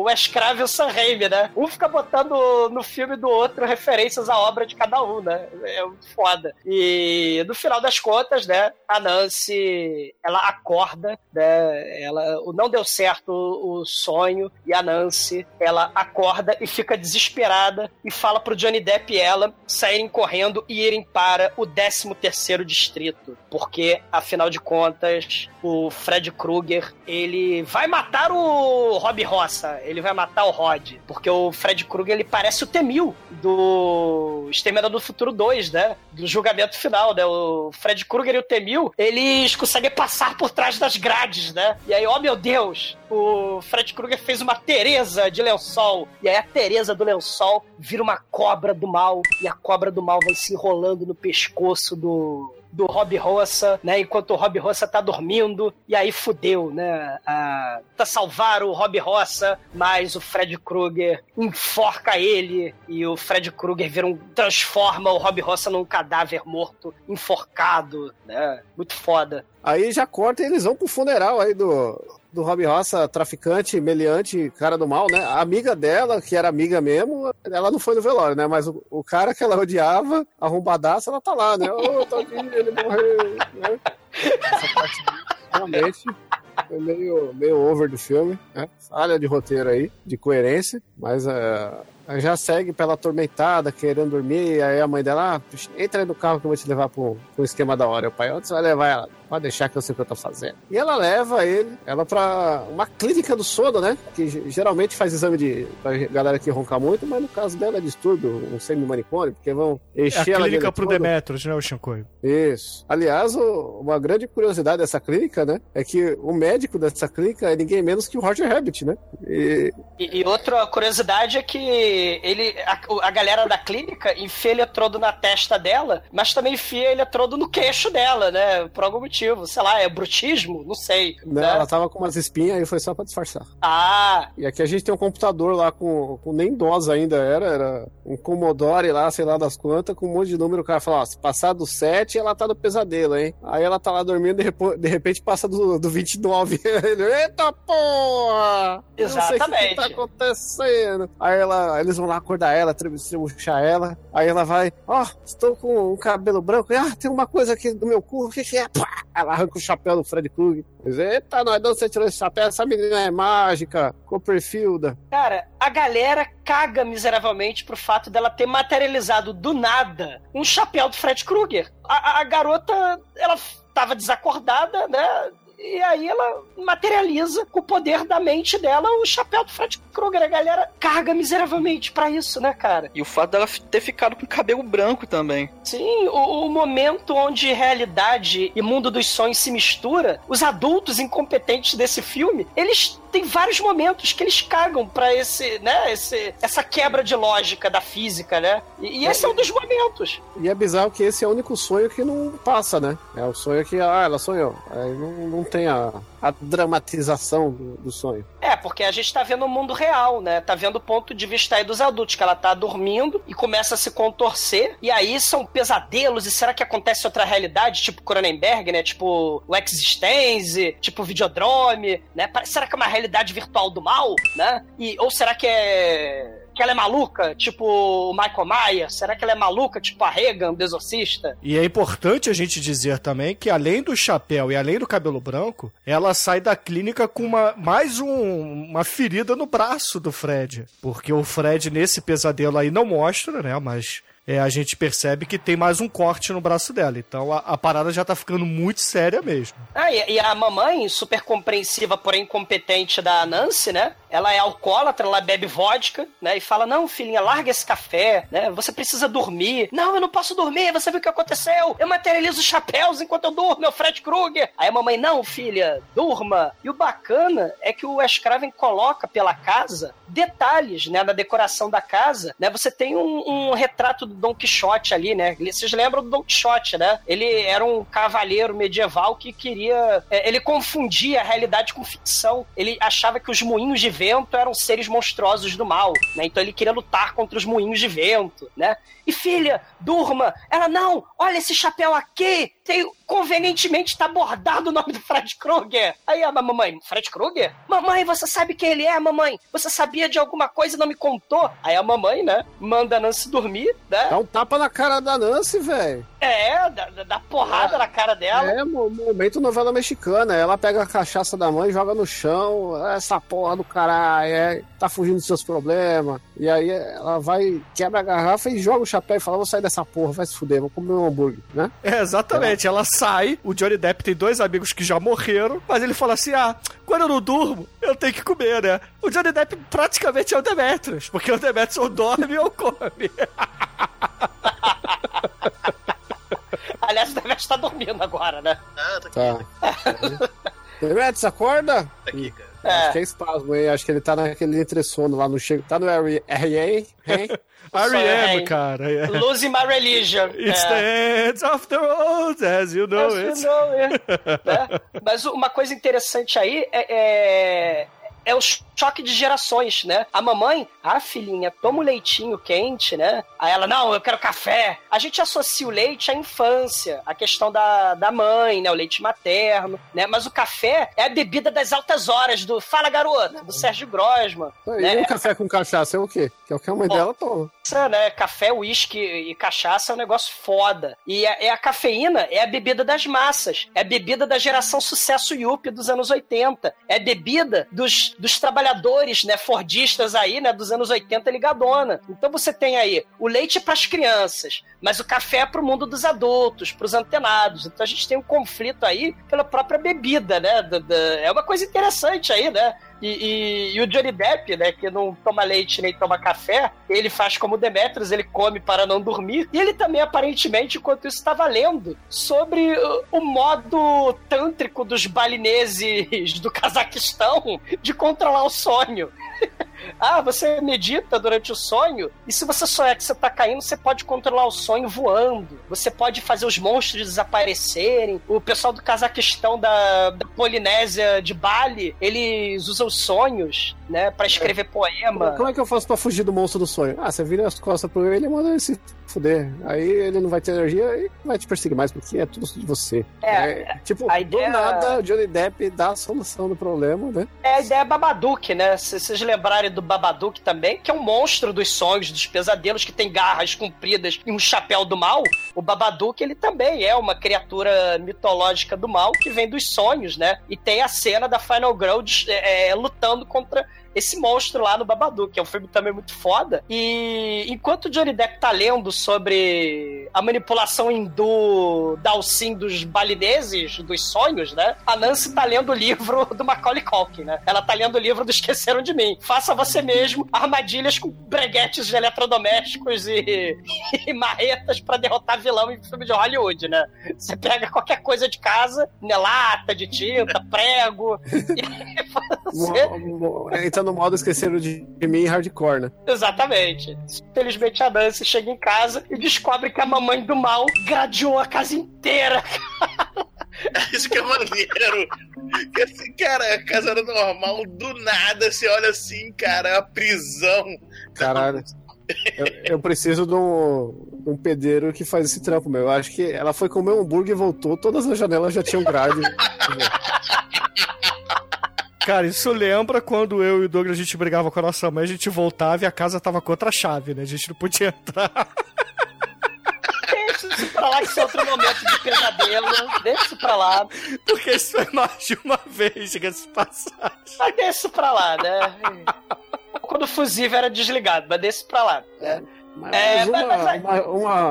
Wes Craven e o Sam Raimi, né? Um fica botando no filme do outro referências à obra de cada um, né? É foda. E no final das contas, né, a Nancy, ela acorda, né? Ela não deu certo o sonho e a Nancy, ela acorda e fica desesperada e fala pro Johnny Depp e ela saírem correndo e irem para o 13º distrito, porque afinal de contas, o Fred Krueger, ele vai matar o Rob Roça, ele vai matar o Rod, porque o Fred Krueger, ele parece o T-1000 do Exterminador do Futuro 2, né? Do julgamento final, né? O Fred Krueger e o T-1000, eles conseguem passar por trás das grades, né? E aí, meu Deus, o Fred Krueger fez uma Teresa de lençol. E aí a Teresa do lençol vira uma cobra do mal. E a cobra do mal vai se enrolando no pescoço do do Rob Roça, né? Enquanto o Rob Roça tá dormindo, e aí fudeu, né? Salvaram o Rob Roça, mas o Fred Krueger enforca ele, e o Fred Krueger vira transforma o Rob Roça num cadáver morto, enforcado, né? Muito foda. Aí já corta e eles vão pro funeral aí do Rob Roça, traficante, meliante, cara do mal, né? A amiga dela, que era amiga mesmo, ela não foi no velório, né? Mas o cara que ela odiava, arrombadaça, ela tá lá, né? Ô, tadinho, ele morreu, né? Essa parte realmente foi meio over do filme, né? Falha de roteiro aí, de coerência, mas já segue pela atormentada, querendo dormir, e aí a mãe dela, entra aí no carro que eu vou te levar pro esquema da hora. E o pai, onde você vai levar ela? Pode deixar que eu sei o que eu tô fazendo. E ela leva ela pra uma clínica do sono, né? Que geralmente faz exame pra galera que ronca muito, mas no caso dela é distúrbio, um semi-manicômio, porque vão encher ela. É a clínica pro Demetrius, né, o Shinkoi? Isso. Aliás, uma grande curiosidade dessa clínica, né? É que o médico dessa clínica é ninguém menos que o Roger Rabbit, né? E outra curiosidade é que a galera da clínica enfia eletrodo na testa dela, mas também enfia eletrodo no queixo dela, né? Por algum motivo. Sei lá, é bruxismo? Não sei. Não, né? Ela tava com umas espinhas e foi só pra disfarçar. Ah! E aqui a gente tem um computador lá com nem DOS ainda era um Commodore lá, sei lá das quantas, com um monte de número. O cara fala, ó, se passar do 7, ela tá no pesadelo, hein? Aí ela tá lá dormindo e de repente passa do 29. Eita porra! Exatamente. Eu não sei o que tá acontecendo. Aí ela... Eles vão lá acordar ela, tremuchar ela. Aí ela vai, estou com um cabelo branco. Tem uma coisa aqui no meu cu, o que é? Pá! Ela arranca o chapéu do Fred Krueger. Eita, nós não, você tirou esse chapéu, essa menina é mágica, Copperfielda. Cara, a galera caga miseravelmente pro fato dela ter materializado do nada um chapéu do Fred Krueger. A garota, ela tava desacordada, né? E aí ela materializa com o poder da mente dela o chapéu do Fred Krueger. A galera carga miseravelmente pra isso, né, cara? E o fato dela ter ficado com cabelo branco também. Sim, o momento onde realidade e mundo dos sonhos se mistura, os adultos incompetentes desse filme, eles têm vários momentos que eles cagam pra essa quebra de lógica da física, né? E esse é um dos momentos. E é bizarro que esse é o único sonho que não passa, né? É o sonho que, ela sonhou. Aí não tem a dramatização do sonho. É, porque a gente tá vendo o mundo real, né? Tá vendo o ponto de vista aí dos adultos, que ela tá dormindo e começa a se contorcer, e aí são pesadelos, e será que acontece outra realidade, tipo Cronenberg, né? Tipo o Existence, tipo o Videodrome, né? Será que é uma realidade virtual do mal, né? Ou será que é... que ela é maluca, tipo o Michael Myers? Será que ela é maluca, tipo a Regan do Exorcista? E é importante a gente dizer também que além do chapéu e além do cabelo branco, ela sai da clínica com uma ferida no braço do Fred, porque o Fred nesse pesadelo aí não mostra, né, mas... a gente percebe que tem mais um corte no braço dela. Então a parada já tá ficando muito séria mesmo. E a mamãe, super compreensiva, porém incompetente da Nancy, né? Ela é alcoólatra, ela bebe vodka, né? E fala, não, filhinha, larga esse café, né? Você precisa dormir. Não, eu não posso dormir, você viu o que aconteceu? Eu materializo os chapéus enquanto eu durmo, meu Fred Krueger. Aí a mamãe, não, filha, durma. E o bacana é que o Wes Craven coloca pela casa detalhes, né? Na decoração da casa, né? Você tem um retrato do Don Quixote ali, né? Vocês lembram do Don Quixote, né? Ele era um cavaleiro medieval que queria... ele confundia a realidade com ficção. Ele achava que os moinhos de vento eram seres monstruosos do mal, né? Então ele queria lutar contra os moinhos de vento, né? E filha, durma! Ela, não! Olha esse chapéu aqui! Convenientemente tá bordado o nome do Fred Krueger. Aí a mamãe, Fred Krueger? Mamãe, você sabe quem ele é, mamãe? Você sabia de alguma coisa e não me contou? Aí a mamãe, né, manda a Nancy dormir, né? Dá um tapa na cara da Nancy, velho. Dá porrada na cara dela. Momento novela mexicana. Ela pega a cachaça da mãe, joga no chão. Essa porra do caralho, tá fugindo dos seus problemas. E aí ela vai, quebra a garrafa e joga o chapéu e fala, vou sair dessa porra, vai se fuder, vou comer um hambúrguer, né? Exatamente. Ela sai, o Johnny Depp tem dois amigos que já morreram, mas ele fala assim, quando eu não durmo, eu tenho que comer, né? O Johnny Depp praticamente é o Demetrius, porque o Demetrius ou dorme ou come. Aliás, o Demetrius tá dormindo agora, né? Tá. Demetrius, acorda? Tá aqui, cara. Acho que é espasmo, hein? Acho que ele tá naquele entressono lá no chego. Tá no R.E.M., hein? R.E.M., cara. Yeah. Losing my religion. It stands off the road, as you know as it. You know it. Né? Mas uma coisa interessante aí é o choque de gerações, né? A mamãe, a filhinha, toma o leitinho quente, né? Aí ela, não, eu quero café. A gente associa o leite à infância, à questão da mãe, né? O leite materno, né? Mas o café é a bebida das altas horas do Fala Garota, do Sérgio Grosman. Né? E o café com cachaça é o quê? Que é o que a mãe dela toma. Né? Café, uísque e cachaça é um negócio foda. E a cafeína é a bebida das massas. É a bebida da geração sucesso yuppie dos anos 80. É a bebida dos trabalhadores, né, fordistas aí, né, dos anos 80 ligadona. Então você tem aí o leite para as crianças, mas o café é pro mundo dos adultos, pros antenados. Então a gente tem um conflito aí pela própria bebida, né? É uma coisa interessante aí, né? E o Johnny Depp, né, que não toma leite nem toma café, ele faz como o Demetrius, ele come para não dormir. E ele também, aparentemente, enquanto isso, estava lendo sobre o modo tântrico dos balineses do Cazaquistão de controlar o sonho. Ah, você medita durante o sonho, e se você sonhar que você tá caindo, você pode controlar o sonho voando. Você pode fazer os monstros desaparecerem. O pessoal do Cazaquistão, da Polinésia de Bali, eles usam sonhos, né, pra escrever poema. Como é que eu faço pra fugir do monstro do sonho? Ah, você vira as costas pro ele e manda ele se fuder. Aí ele não vai ter energia e vai te perseguir mais, porque é tudo de você. Tipo, a ideia... do nada, Johnny Depp dá a solução do problema, né? É a ideia Babadook, né? Se vocês lembrarem do Babadook também, que é um monstro dos sonhos, dos pesadelos, que tem garras compridas e um chapéu do mal. O Babadook, ele também é uma criatura mitológica do mal que vem dos sonhos, né? E tem a cena da Final Girl lutando contra esse monstro lá no Babadook, que é um filme também muito foda. E enquanto o Johnny Depp tá lendo sobre a manipulação hindu da Alcim dos balineses, dos sonhos, né? A Nancy tá lendo o livro do Macaulay Culkin, né? Ela tá lendo o livro do Esqueceram de Mim. Faça você mesmo armadilhas com breguetes de eletrodomésticos e marretas pra derrotar vilão em filme de Hollywood, né? Você pega qualquer coisa de casa, né? Lata de tinta, prego... e você... Então no modo Esqueceram de Mim hardcore, né? Exatamente. Felizmente a Nancy chega em casa e descobre que a mamãe do mal gradeou a casa inteira. Isso que é maneiro. Porque assim, cara, a casa era normal, do nada você olha assim, cara, é uma prisão. Caralho. Eu preciso de um pedreiro que faz esse trampo, meu. Eu acho que ela foi comer um hambúrguer e voltou, todas as janelas já tinham grade. Cara, isso lembra quando eu e o Douglas a gente brigava com a nossa mãe, a gente voltava e a casa tava com outra chave, né? A gente não podia entrar. Deixa isso pra lá, que isso é outro momento de pesadelo. Deixa isso pra lá. Porque isso foi mais de uma vez, diga-se de passagem. Mas deixa isso pra lá, né? Quando o fusível era desligado, mas deixa isso pra lá, né?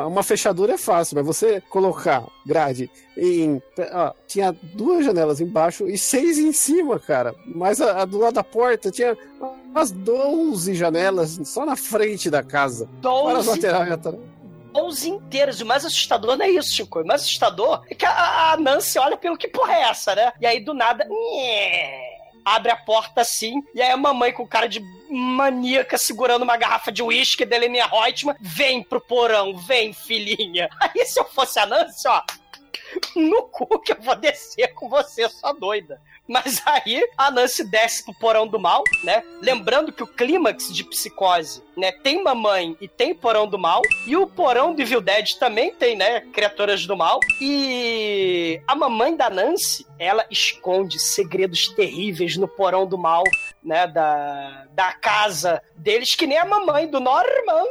Uma fechadura é fácil, mas você colocar grade em... Ó, tinha 2 janelas embaixo e 6 em cima, cara. Mas a do lado da porta tinha umas 12 janelas só na frente da casa. 12? Para as laterais atrás. 11 inteiros. O mais assustador não é isso, Chico. O mais assustador é que a Nancy olha pelo que porra é essa, né? E aí, do nada... abre a porta assim, e aí a mamãe com cara de maníaca segurando uma garrafa de uísque da Helena Reutemann, vem pro porão, vem, filhinha. Aí se eu fosse a Nancy, ó, no cu que eu vou descer com você, sua doida. Mas aí a Nancy desce pro porão do mal, né? Lembrando que o clímax de Psicose, né, tem mamãe e tem porão do mal, e o porão do Evil Dead também tem, né, criaturas do mal. E a mamãe da Nancy, ela esconde segredos terríveis no porão do mal, né, da casa deles, que nem a mamãe do Norman.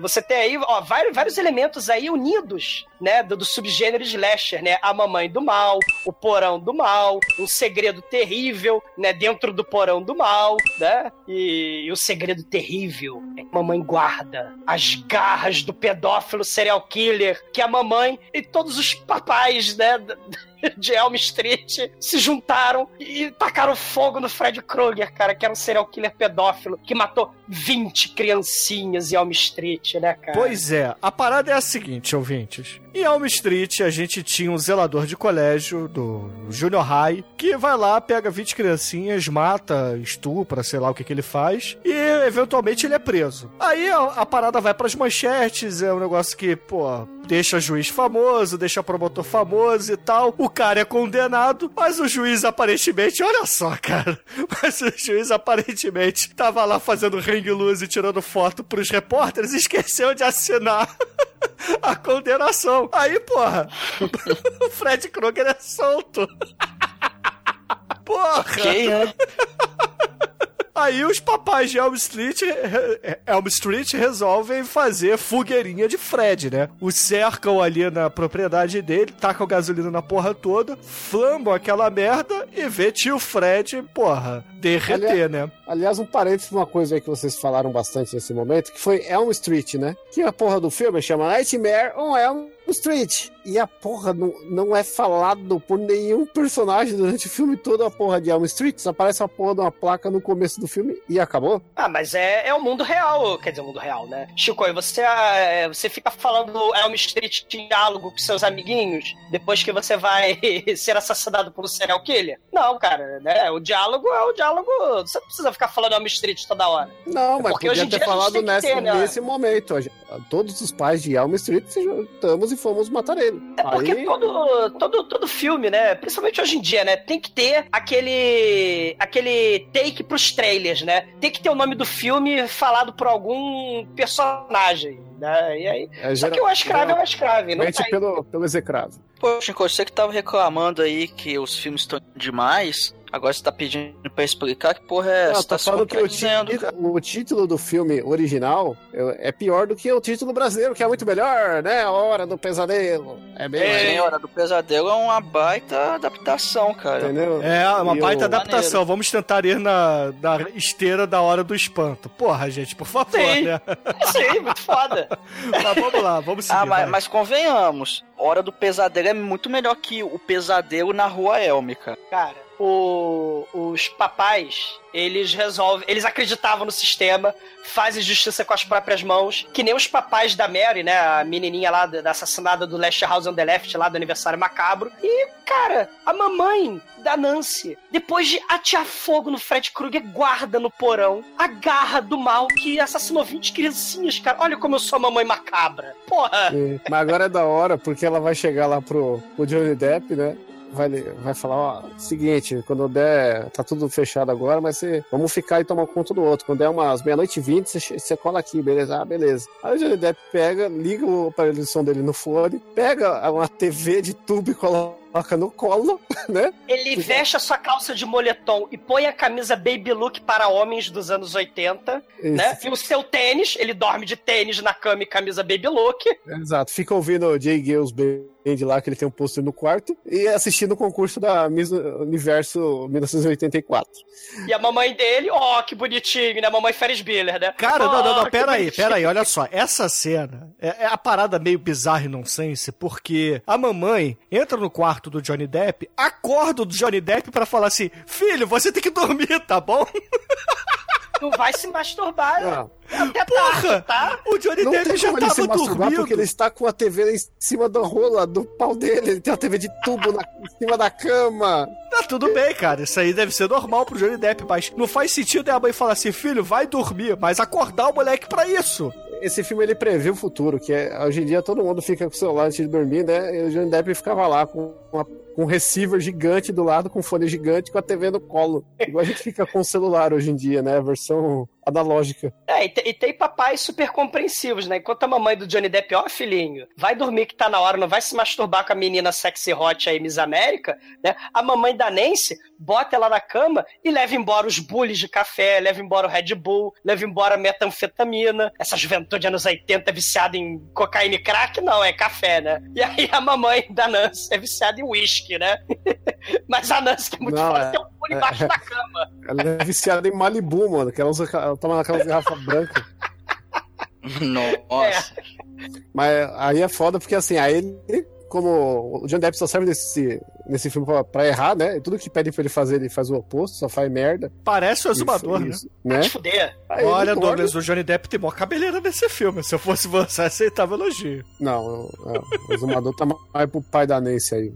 Você tem aí, ó, vários elementos aí unidos, né, do subgênero slasher, né? A mamãe do mal, o porão do mal, um segredo terrível, né, dentro do porão do mal, né? E o segredo terrível é que a mamãe guarda as garras do pedófilo serial killer, que a mamãe e todos os papais, né, de Elm Street se juntaram e tacaram fogo no Fred Krueger, cara, que era um serial killer pedófilo que matou 20 criancinhas em Elm Street, né, cara? Pois é. A parada é a seguinte, ouvintes. Em Elm Street, a gente tinha um zelador de colégio, do Junior High, que vai lá, pega 20 criancinhas, mata, estupra, sei lá o que ele faz, e eventualmente ele é preso. Aí a parada vai pras manchetes, é um negócio que, pô, deixa juiz famoso, deixa promotor famoso e tal. O cara é condenado, mas o juiz aparentemente, olha só, cara, mas o juiz aparentemente tava lá fazendo hang-loose e tirando foto pros repórteres e esqueceu de assinar a condenação. Aí, porra, o Fred Krueger é solto. Porra! Quem é? Aí os papais de Elm Street resolvem fazer fogueirinha de Fred, né? O cercam ali na propriedade dele, tacam gasolina na porra toda, flambam aquela merda e vê tio Fred, porra, derreter, né? Aliás, um parênteses de uma coisa aí que vocês falaram bastante nesse momento, que foi Elm Street, né? Que a porra do filme chama Nightmare on Elm Street. E a porra não é falado por nenhum personagem durante o filme todo, a porra de Elm Street. Só aparece a porra de uma placa no começo do filme e acabou. Ah, mas é o mundo real, quer dizer, o mundo real, né? Chico, e você fica falando Elm Street diálogo com seus amiguinhos depois que você vai ser assassinado por um serial killer? Não, cara, né? O diálogo é o diálogo. Você não precisa ficar falando Elm Street toda hora. Não, mas porque podia ter falado nesse momento. Todos os pais de Elm Street se juntamos e fomos matar ele. É porque aí... todo filme, né? Principalmente hoje em dia, né? Tem que ter aquele take pros trailers, né? Tem que ter o nome do filme falado por algum personagem, né? E aí... Só que o escravo é o escravo. Pelo execravo. Pô, Chico, você que tava reclamando aí que os filmes estão demais... Agora você tá pedindo pra explicar que porra é essa? Tá falando que o título do filme original é pior do que o título brasileiro, que é muito melhor, né? Hora do Pesadelo. É bem. Hora do Pesadelo é uma baita adaptação, cara. Entendeu? É, uma baita adaptação. Maneiro. Vamos tentar ir na esteira da Hora do Espanto. Porra, gente, por favor, sim, né? Sim, muito foda. Mas vamos lá, vamos seguir. Ah, mas convenhamos, Hora do Pesadelo é muito melhor que o Pesadelo na Rua Elmica. Cara. Os papais, eles acreditavam no sistema, fazem justiça com as próprias mãos, que nem os papais da Mary, né, a menininha lá da assassinada do Last House on the Left, lá do Aniversário Macabro, e, cara, a mamãe da Nancy, depois de atear fogo no Fred Krueger, guarda no porão a garra do mal que assassinou 20 criancinhas, cara, olha como eu sou a mamãe macabra, porra! Sim, mas agora é da hora, porque ela vai chegar lá pro Johnny Depp, né, vai falar, ó, seguinte, quando der, tá tudo fechado agora, mas vamos ficar e tomar conta do outro. Quando der umas 00:20, você cola aqui, beleza? Ah, beleza. Aí o Johnny Depp pega, liga o aparelho de som dele no fone, pega uma TV de tubo e coloca no colo, né? Ele veste a sua calça de moletom e põe a camisa baby look para homens dos anos 80, isso, né? E o seu tênis, ele dorme de tênis na cama e camisa baby look. Exato, fica ouvindo o Jay Gills de lá, que ele tem um pôster no quarto, e assistindo o concurso da Miss Universo 1984. E a mamãe dele, ó, que bonitinho, né? Mamãe Ferris Bueller, né? Cara, não, pera aí, olha só. Essa cena é a parada meio bizarra e nonsense, porque a mamãe entra no quarto do Johnny Depp, acorda o Johnny Depp pra falar assim, filho, você tem que dormir, tá bom? Não vai se masturbar, né? Até porra, tá? O Johnny Depp já tava dormindo. Porque ele está com a TV em cima da rola do pau dele, ele tem a TV de tubo em cima da cama. Tá tudo bem, cara, isso aí deve ser normal pro Johnny Depp, mas não faz sentido a mãe falar assim, filho, vai dormir, mas acordar o moleque pra isso. Esse filme, ele prevê o futuro, que hoje em dia todo mundo fica com o celular antes de dormir, né? E o Johnny Depp ficava lá com um receiver gigante do lado, com um fone gigante, com a TV no colo. Igual a gente fica com o celular hoje em dia, né? A versão analógica. É, e tem papais super compreensivos, né? Enquanto a mamãe do Johnny Depp, ó, filhinho, vai dormir que tá na hora, não vai se masturbar com a menina sexy hot aí, Miss América, né? A mamãe da Nancy bota ela na cama e leva embora os bullies de café, leva embora o Red Bull, leva embora a metanfetamina. Essa juventude anos 80 é viciada em cocaína e crack? Não, é café, né? E aí a mamãe da Nancy é viciada em uísque, né? Mas a Nancy que é muito forte, tem um bully embaixo da cama. Ela é viciada em Malibu, mano, que ela usa... Toma naquela garrafa branca. Nossa. É. Mas aí é foda porque assim, aí ele como o John Depp só serve nesse filme pra errar, né? E tudo que pedem pra ele fazer, ele faz o oposto, só faz merda. Parece o Exumador, né? Vai te fuder. Olha, Douglas, o Johnny Depp tem mó cabeleira nesse filme. Se eu fosse você, aceitava elogio. Não, o Exumador tá mais pro pai da Nancy aí.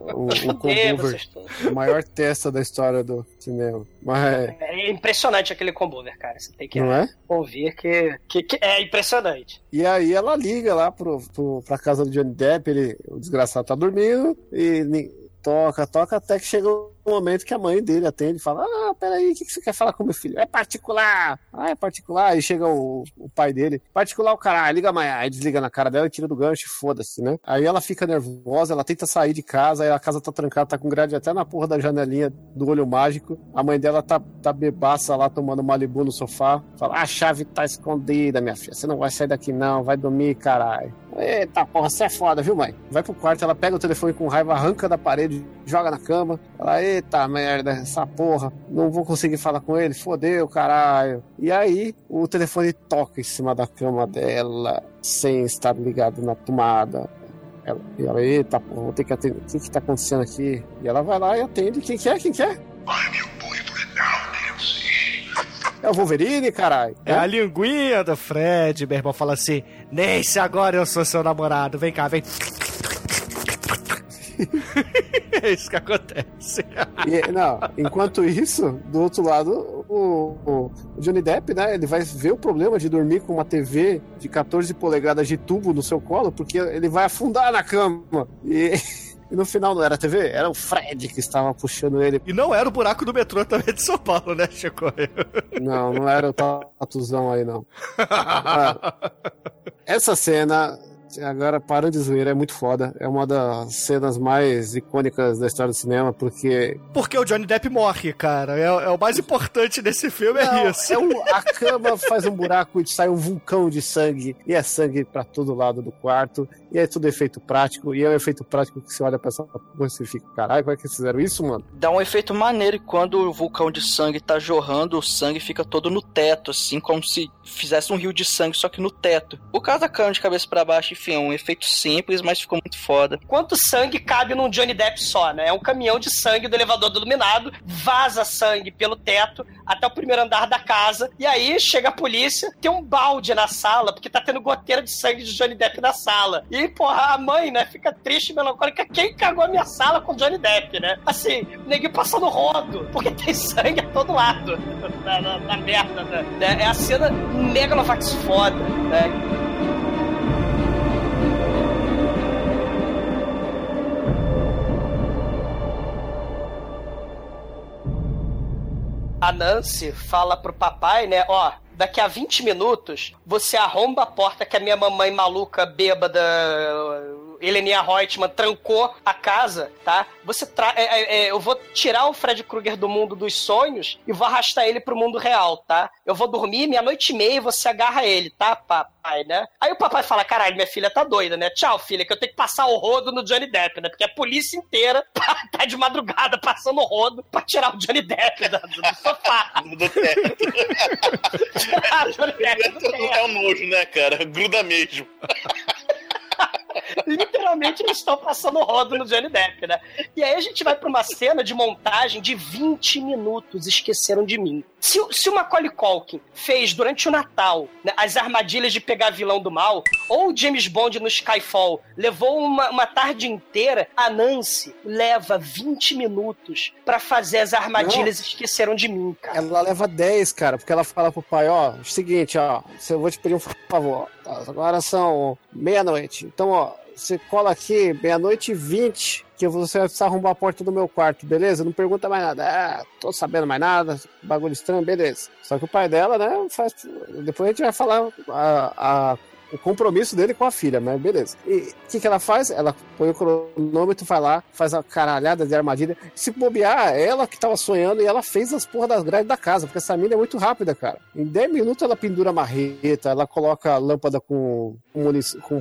O Combover, a maior testa da história do cinema. Mas é impressionante aquele Combover, cara. Você tem que ouvir que é impressionante. E aí ela liga lá pra casa do Johnny Depp, o desgraçado tá dormindo, e toca, até que chega um momento que a mãe dele atende e fala: ah, peraí, o que você quer falar com meu filho? É particular! Ah, é particular! Aí chega o pai dele, particular o caralho, liga amanhã. Aí desliga na cara dela e tira do gancho e foda-se, né? Aí ela fica nervosa, ela tenta sair de casa, aí a casa tá trancada, tá com grade até na porra da janelinha do olho mágico. A mãe dela tá bebaça lá, tomando Malibu no sofá. Fala: a chave tá escondida, minha filha, você não vai sair daqui não, vai dormir, caralho. Eita porra, você é foda, viu, mãe? Vai pro quarto, ela pega o telefone com raiva, arranca da parede, joga na cama. Ela: eita merda, essa porra, não vou conseguir falar com ele, fodeu, caralho. E aí, o telefone toca em cima da cama dela, sem estar ligado na tomada. Ela: eita porra, vou ter que atender, o que tá acontecendo aqui? E ela vai lá e atende. Quem quer? É o Wolverine, caralho. É a linguinha do Fred, meu irmão, fala assim: Nancy, agora eu sou seu namorado, vem cá, vem. É isso que acontece. Enquanto isso, do outro lado, o Johnny Depp, né, ele vai ver o problema de dormir com uma TV de 14 polegadas de tubo no seu colo, porque ele vai afundar na cama. E no final não era a TV, era o Fred que estava puxando ele. E não era o buraco do metrô também de São Paulo, né, Chico? Não era o tatuzão aí, não. Essa cena... Agora, parando de zoeira, é muito foda. É uma das cenas mais icônicas da história do cinema, porque o Johnny Depp morre, cara. É o mais importante desse filme, é isso. A cama faz um buraco e sai um vulcão de sangue. E é sangue pra todo lado do quarto. E é tudo efeito prático. E é um efeito prático que você olha pra essa porra e fica: caralho, como é que eles fizeram isso, mano? Dá um efeito maneiro. E quando o vulcão de sangue tá jorrando, o sangue fica todo no teto, assim, como se fizesse um rio de sangue, só que no teto. O cara tá caindo de cabeça pra baixo. Enfim, é um efeito simples, mas ficou muito foda. Quanto sangue cabe num Johnny Depp só, né? É um caminhão de sangue do elevador do iluminado, vaza sangue pelo teto até o primeiro andar da casa, e aí chega a polícia, tem um balde na sala, porque tá tendo goteira de sangue de Johnny Depp na sala. E, porra, a mãe, né, fica triste, melancólica: quem cagou a minha sala com Johnny Depp, né? Assim, ninguém passando rodo, porque tem sangue a todo lado. Na merda, né? É a cena megalovax foda, né? A Nancy fala pro papai, né: ó, daqui a 20 minutos você arromba a porta que a minha mamãe maluca, bêbada, Helena Reutemann, trancou a casa, tá? Eu vou tirar o Fred Krueger do mundo dos sonhos e vou arrastar ele pro mundo real, tá? Eu vou dormir meia-noite e meia e você agarra ele, tá, papai, né? Aí o papai fala: caralho, minha filha tá doida, né? Tchau, filha, que eu tenho que passar o rodo no Johnny Depp, né? Porque a polícia inteira tá de madrugada passando o rodo pra tirar o Johnny Depp do sofá. Do teto. Tirar o Johnny Depp do teto. É um nojo, né, cara? Gruda mesmo. Literalmente eles estão passando rodo no Johnny Depp, né? E aí a gente vai pra uma cena de montagem de 20 minutos, Esqueceram de Mim. Se o Macaulay Culkin fez durante o Natal, né, as armadilhas de pegar vilão do mal, ou o James Bond no Skyfall levou uma tarde inteira, a Nancy leva 20 minutos pra fazer as armadilhas Esqueceram de Mim, cara. Ela leva 10, cara, porque ela fala pro pai: ó, seguinte, ó, eu vou te pedir um favor, agora são meia-noite, então, ó, você cola aqui, meia-noite e 20, que você vai precisar arrombar a porta do meu quarto, beleza? Não pergunta mais nada. Tô sabendo mais nada, bagulho estranho, beleza. Só que o pai dela, né, faz... Depois a gente vai falar o compromisso dele com a filha, mas beleza. E o que ela faz? Ela põe o cronômetro, vai lá, faz a caralhada de armadilha. Se bobear, ela que tava sonhando e ela fez as porra das grades da casa, porque essa mina é muito rápida, cara. Em 10 minutos ela pendura a marreta, ela coloca a lâmpada com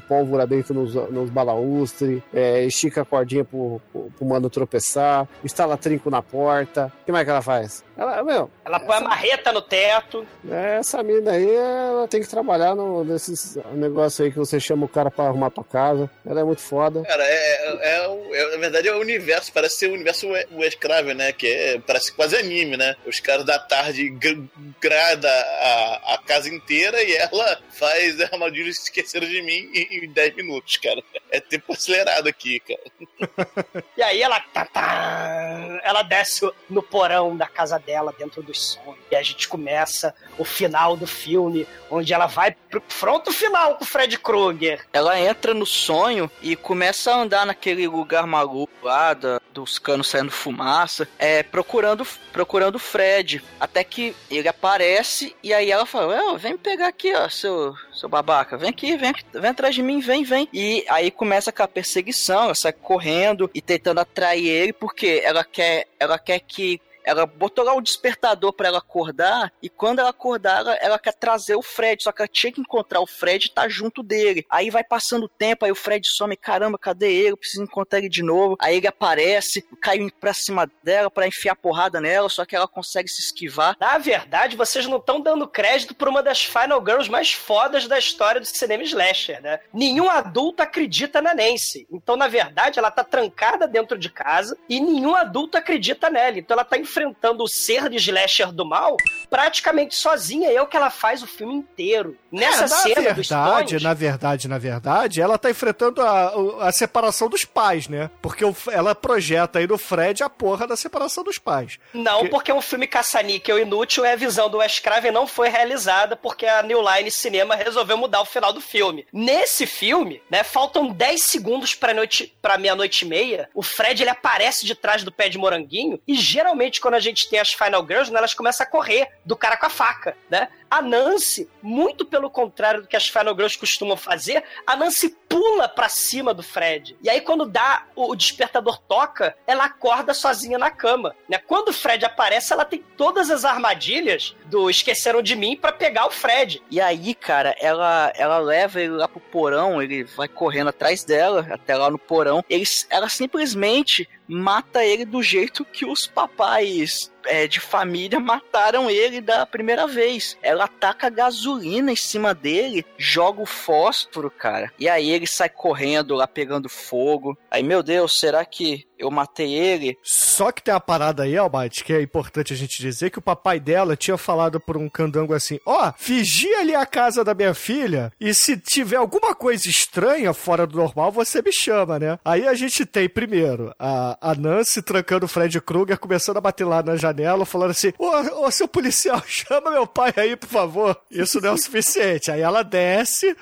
pólvora dentro nos balaústres, estica a cordinha pro mano tropeçar, instala trinco na porta. O que mais que ela faz? Ela põe a marreta no teto. Essa mina aí, ela tem que trabalhar no, nesses, negócio aí que você chama o cara pra arrumar tua casa. Ela é muito foda. Cara, na verdade é o universo, parece ser o universo Wes Craven, né? Que parece quase anime, né? Os caras da tarde grada a casa inteira e ela faz Armadilhas Se Esqueceram de Mim em 10 minutos, cara. É tempo acelerado aqui, cara. E aí ela ela desce no porão da casa dela, dentro dos sonhos. E a gente começa o final do filme, onde ela vai pro fronto final com o Fred Krueger. Ela entra no sonho e começa a andar naquele lugar maluco lá, dos canos saindo fumaça, procurando o Fred. Até que ele aparece e aí ela fala, vem me pegar aqui, ó, seu babaca, vem aqui, vem atrás de mim, vem. E aí começa com a perseguição, ela sai correndo e tentando atrair ele, porque ela quer que... Ela botou lá o despertador pra ela acordar, e quando ela acordar, ela quer trazer o Fred, só que ela tinha que encontrar o Fred e tá junto dele. Aí vai passando o tempo, aí o Fred some, caramba, cadê ele? Eu preciso encontrar ele de novo. Aí ele aparece, cai pra cima dela pra enfiar porrada nela, só que ela consegue se esquivar. Na verdade, vocês não estão dando crédito pra uma das Final Girls mais fodas da história do cinema slasher, né? Nenhum adulto acredita na Nancy. Então, na verdade, ela tá trancada dentro de casa e nenhum adulto acredita nela. Então, ela tá enfrentando o ser de slasher do mal praticamente sozinha, é o que ela faz o filme inteiro. Nessa cena dos sonhos... Na verdade, ela tá enfrentando a separação dos pais, né? Porque ela projeta aí no Fred a porra da separação dos pais. Não, porque um filme caça-níquel inútil é a visão do Wes Craven não foi realizada porque a New Line Cinema resolveu mudar o final do filme. Nesse filme, né, faltam 10 segundos pra meia-noite e meia, o Fred ele aparece de trás do pé de moranguinho e geralmente quando a gente tem as Final Girls, né, elas começam a correr do cara com a faca, né? A Nancy, muito pelo contrário do que as Final Girls costumam fazer, a Nancy pula pra cima do Fred. E aí quando dá o despertador toca, ela acorda sozinha na cama, né? Quando o Fred aparece, ela tem todas as armadilhas do Esqueceram de Mim pra pegar o Fred. E aí, cara, ela leva ele lá pro porão, ele vai correndo atrás dela, até lá no porão. Ela simplesmente mata ele do jeito que os papais de família mataram ele da primeira vez. Ela taca gasolina em cima dele, joga o fósforo, cara. E aí ele sai correndo lá, pegando fogo. Aí, meu Deus, será que eu matei ele? Só que tem uma parada aí, Albate, que é importante a gente dizer, que o papai dela tinha falado por um candango assim, vigia ali a casa da minha filha e se tiver alguma coisa estranha fora do normal, você me chama, né? Aí a gente tem, primeiro, a Nancy trancando o Fred Krueger, começando a bater lá na janela, falando assim, ô, seu policial, chama meu pai aí, por favor. Isso não é o suficiente. Aí ela desce,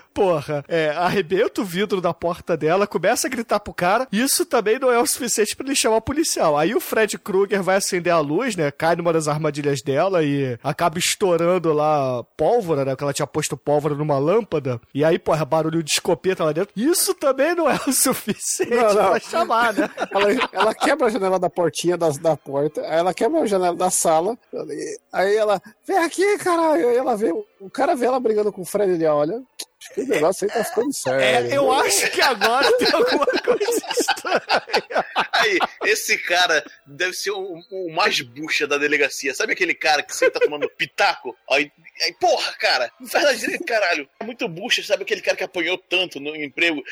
arrebenta o vidro da porta dela, começa a gritar pro cara, isso também não é o suficiente pra ele chamar o policial. Aí o Fred Krueger vai acender a luz, né, cai numa das armadilhas dela e acaba estourando lá pólvora, né, porque ela tinha posto pólvora numa lâmpada, e aí, barulho de escopeta lá dentro. Isso também não é o suficiente pra chamar, né? Ela quebra a janela da portinha da porta, aí ela quebra a janela da sala, aí ela, vem aqui, caralho, aí ela vê, o cara vê ela brigando com o Fred, ele olha... Acho que o negócio aí tá ficando sério. Eu acho que agora tem alguma coisa estranha. Aí, esse cara deve ser o mais bucha da delegacia. Sabe aquele cara que sempre tá tomando pitaco? Aí, porra, cara, não faz nada direito, caralho. É muito bucha, sabe aquele cara que apanhou tanto no emprego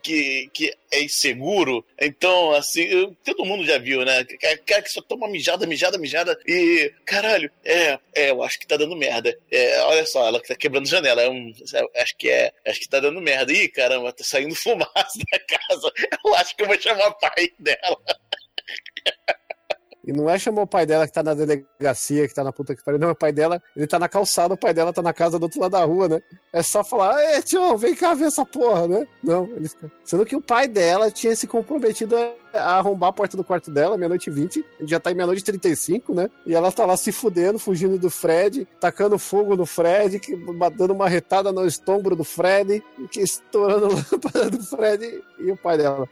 que é inseguro? Então, assim, todo mundo já viu, né? Cara que só toma mijada e, caralho, eu acho que tá dando merda. Olha só, ela que tá quebrando janela. Acho que é. Acho que tá dando merda. Ih, caramba, tá saindo fumaça da casa. Eu acho que eu vou chamar o pai dela. E não é chamar o pai dela que tá na delegacia, que tá na puta que pariu. Não, o pai dela, ele tá na calçada, o pai dela tá na casa do outro lado da rua, né? É só falar, tio, vem cá ver essa porra, né? Não, ele fica... Sendo que o pai dela tinha se comprometido a arrombar a porta do quarto dela, meia-noite e 20, já tá em meia-noite e 35, né? E ela tá lá se fudendo, fugindo do Fred, tacando fogo no Fred, dando uma retada no estômago do Fred, estourando lâmpada do Fred e o pai dela.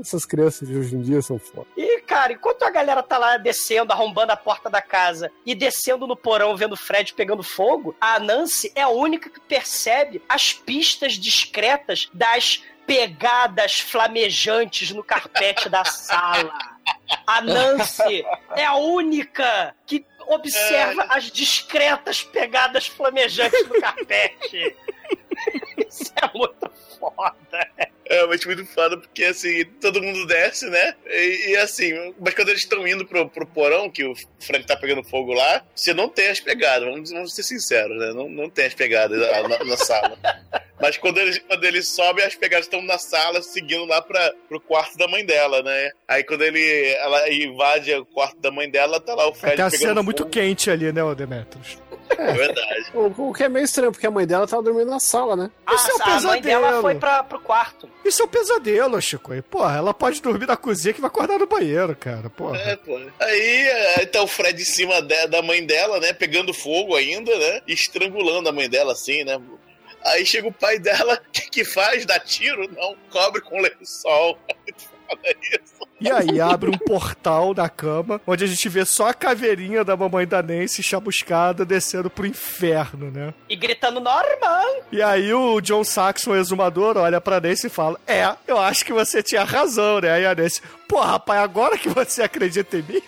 Essas crianças de hoje em dia são foda. E, cara, enquanto a galera tá lá descendo, arrombando a porta da casa e descendo no porão, vendo o Fred pegando fogo, a Nancy é a única que percebe as pistas discretas das pegadas flamejantes no carpete da sala. A Nancy é a única que observa as discretas pegadas flamejantes no carpete. Isso é muito foda. É realmente muito foda, porque assim, todo mundo desce, né? E assim, mas quando eles estão indo pro porão, que o Frank tá pegando fogo lá, você não tem as pegadas, vamos ser sinceros, né? Não tem as pegadas na sala. Mas quando eles sobem, as pegadas estão na sala, seguindo lá pro quarto da mãe dela, né? Aí quando ela invade o quarto da mãe dela, tá lá o Fred pegando fogo. É uma cena muito quente ali, né, Demetrius? É verdade. O que é meio estranho, porque a mãe dela tava dormindo na sala, né? Isso é um pesadelo. A mãe dela foi pro quarto. Isso é um pesadelo, Chico. E, porra, ela pode dormir na cozinha que vai acordar no banheiro, cara, porra. É, porra. Aí tá o Fred em cima da mãe dela, né? Pegando fogo ainda, né? E estrangulando a mãe dela, assim, né? Aí chega o pai dela, que faz? Dá tiro? Não, cobre com lençol. Fala isso. E aí abre um portal da cama, onde a gente vê só a caveirinha da mamãe da Nancy chamuscada descendo pro inferno, né? E gritando, Norman! E aí o John Saxon, o exumador, olha pra Nancy e fala, eu acho que você tinha razão, né? Aí a Nancy, pô, rapaz, agora que você acredita em mim?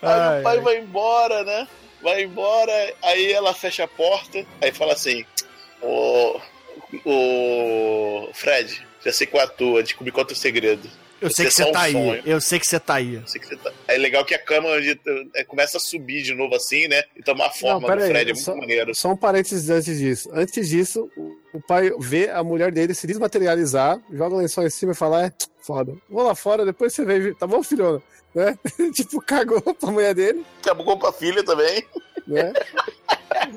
Aí o pai vai embora, né? Vai embora, aí ela fecha a porta, aí fala assim, ô Fred, já sei qual é a tua, descobri qual é o teu segredo. Eu sei que você tá aí. É legal que a cama começa a subir de novo assim, né? E tomar a forma do Fred, é muito maneiro. Só um parênteses antes disso. O pai vê a mulher dele se desmaterializar, joga o lençol em cima e fala, foda. Vou lá fora, depois você vem, tá bom, filhona? Né? Tipo, cagou pra mulher dele. Cagou pra filha também. Né?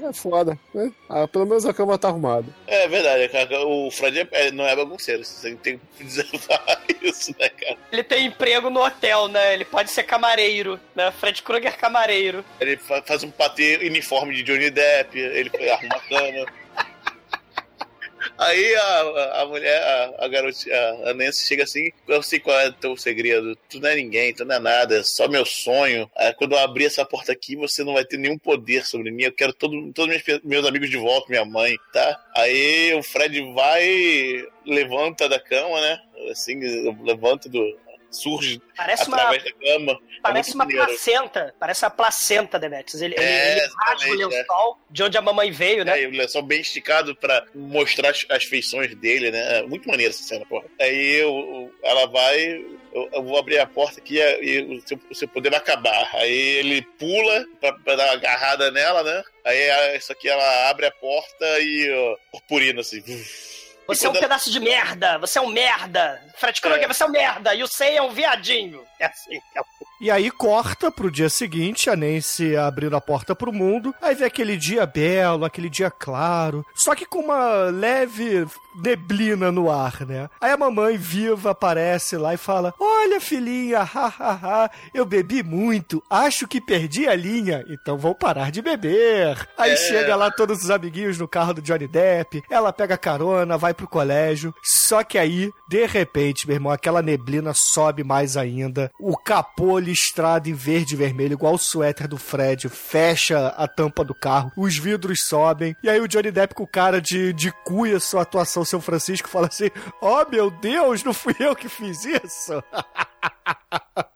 É foda, né? Ah, pelo menos a cama tá arrumada. É verdade, cara. O Fred não é bagunceiro. Você tem que desafiar isso, né, cara? Ele tem emprego no hotel, né? Ele pode ser camareiro, né? Fred Krueger camareiro. Ele faz um patê uniforme de Johnny Depp. Ele arruma a cama. Aí a mulher, a garotinha, a Nancy chega assim, eu sei qual é o teu segredo, tu não é ninguém, tu não é nada, é só meu sonho. Aí, quando eu abrir essa porta aqui, você não vai ter nenhum poder sobre mim, eu quero todos meus amigos de volta, minha mãe, tá? Aí o Fred vai, levanta da cama, né? Assim, levanta surge parece através da cama. Parece uma placenta. Parece a placenta, Demetrius. Ele rasga o lençol de onde a mamãe veio, né? É, o lençol bem esticado pra mostrar as feições dele, né? Muito maneiro essa cena, porra. Aí ela vai... Eu vou abrir a porta aqui e o seu poder vai acabar. Aí ele pula pra dar uma agarrada nela, né? Aí isso aqui ela abre a porta e... ó, purpurina, assim... Você é um pedaço de merda, você é um merda. Fred Krueger, você é um merda, e o Sei é um viadinho. É assim. E aí corta pro dia seguinte, a Nancy abrindo a porta pro mundo, aí vê aquele dia belo, aquele dia claro, só que com uma leve neblina no ar, né? Aí a mamãe viva aparece lá e fala, olha filhinha, hahaha, eu bebi muito, acho que perdi a linha, então vou parar de beber. Aí chega lá todos os amiguinhos no carro do Johnny Depp, ela pega carona, vai pro colégio, só que aí, de repente, meu irmão, aquela neblina sobe mais ainda, o capô listrado em verde e vermelho, igual o suéter do Fred, fecha a tampa do carro, os vidros sobem, e aí o Johnny Depp com o cara de cuia, sua atuação São Francisco, fala assim, oh meu Deus, não fui eu que fiz isso?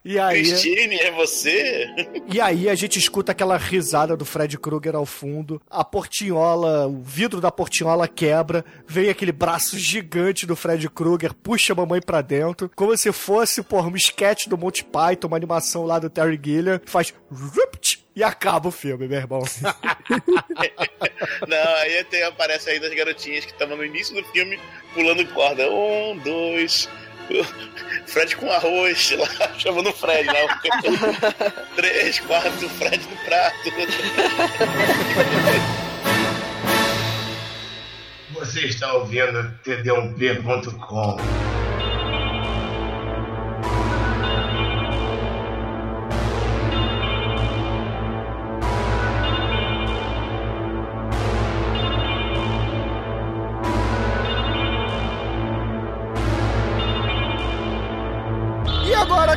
E aí, Christine, é você? E aí a gente escuta aquela risada do Fred Krueger ao fundo, a portinhola, o vidro da portinhola quebra, vem aquele braço gigante do Fred Krueger, puxa a mamãe pra dentro, como se fosse, porra, um esquete do Monty Python, uma animação lá do Terry Gilliam, faz e acaba o filme, meu irmão. Não, aí aparece ainda as garotinhas que estavam no início do filme pulando corda. 1, 2... Fred com arroz lá, chamando o Fred lá. 3, 4, Fred no prato. Você está ouvindo td1p.com.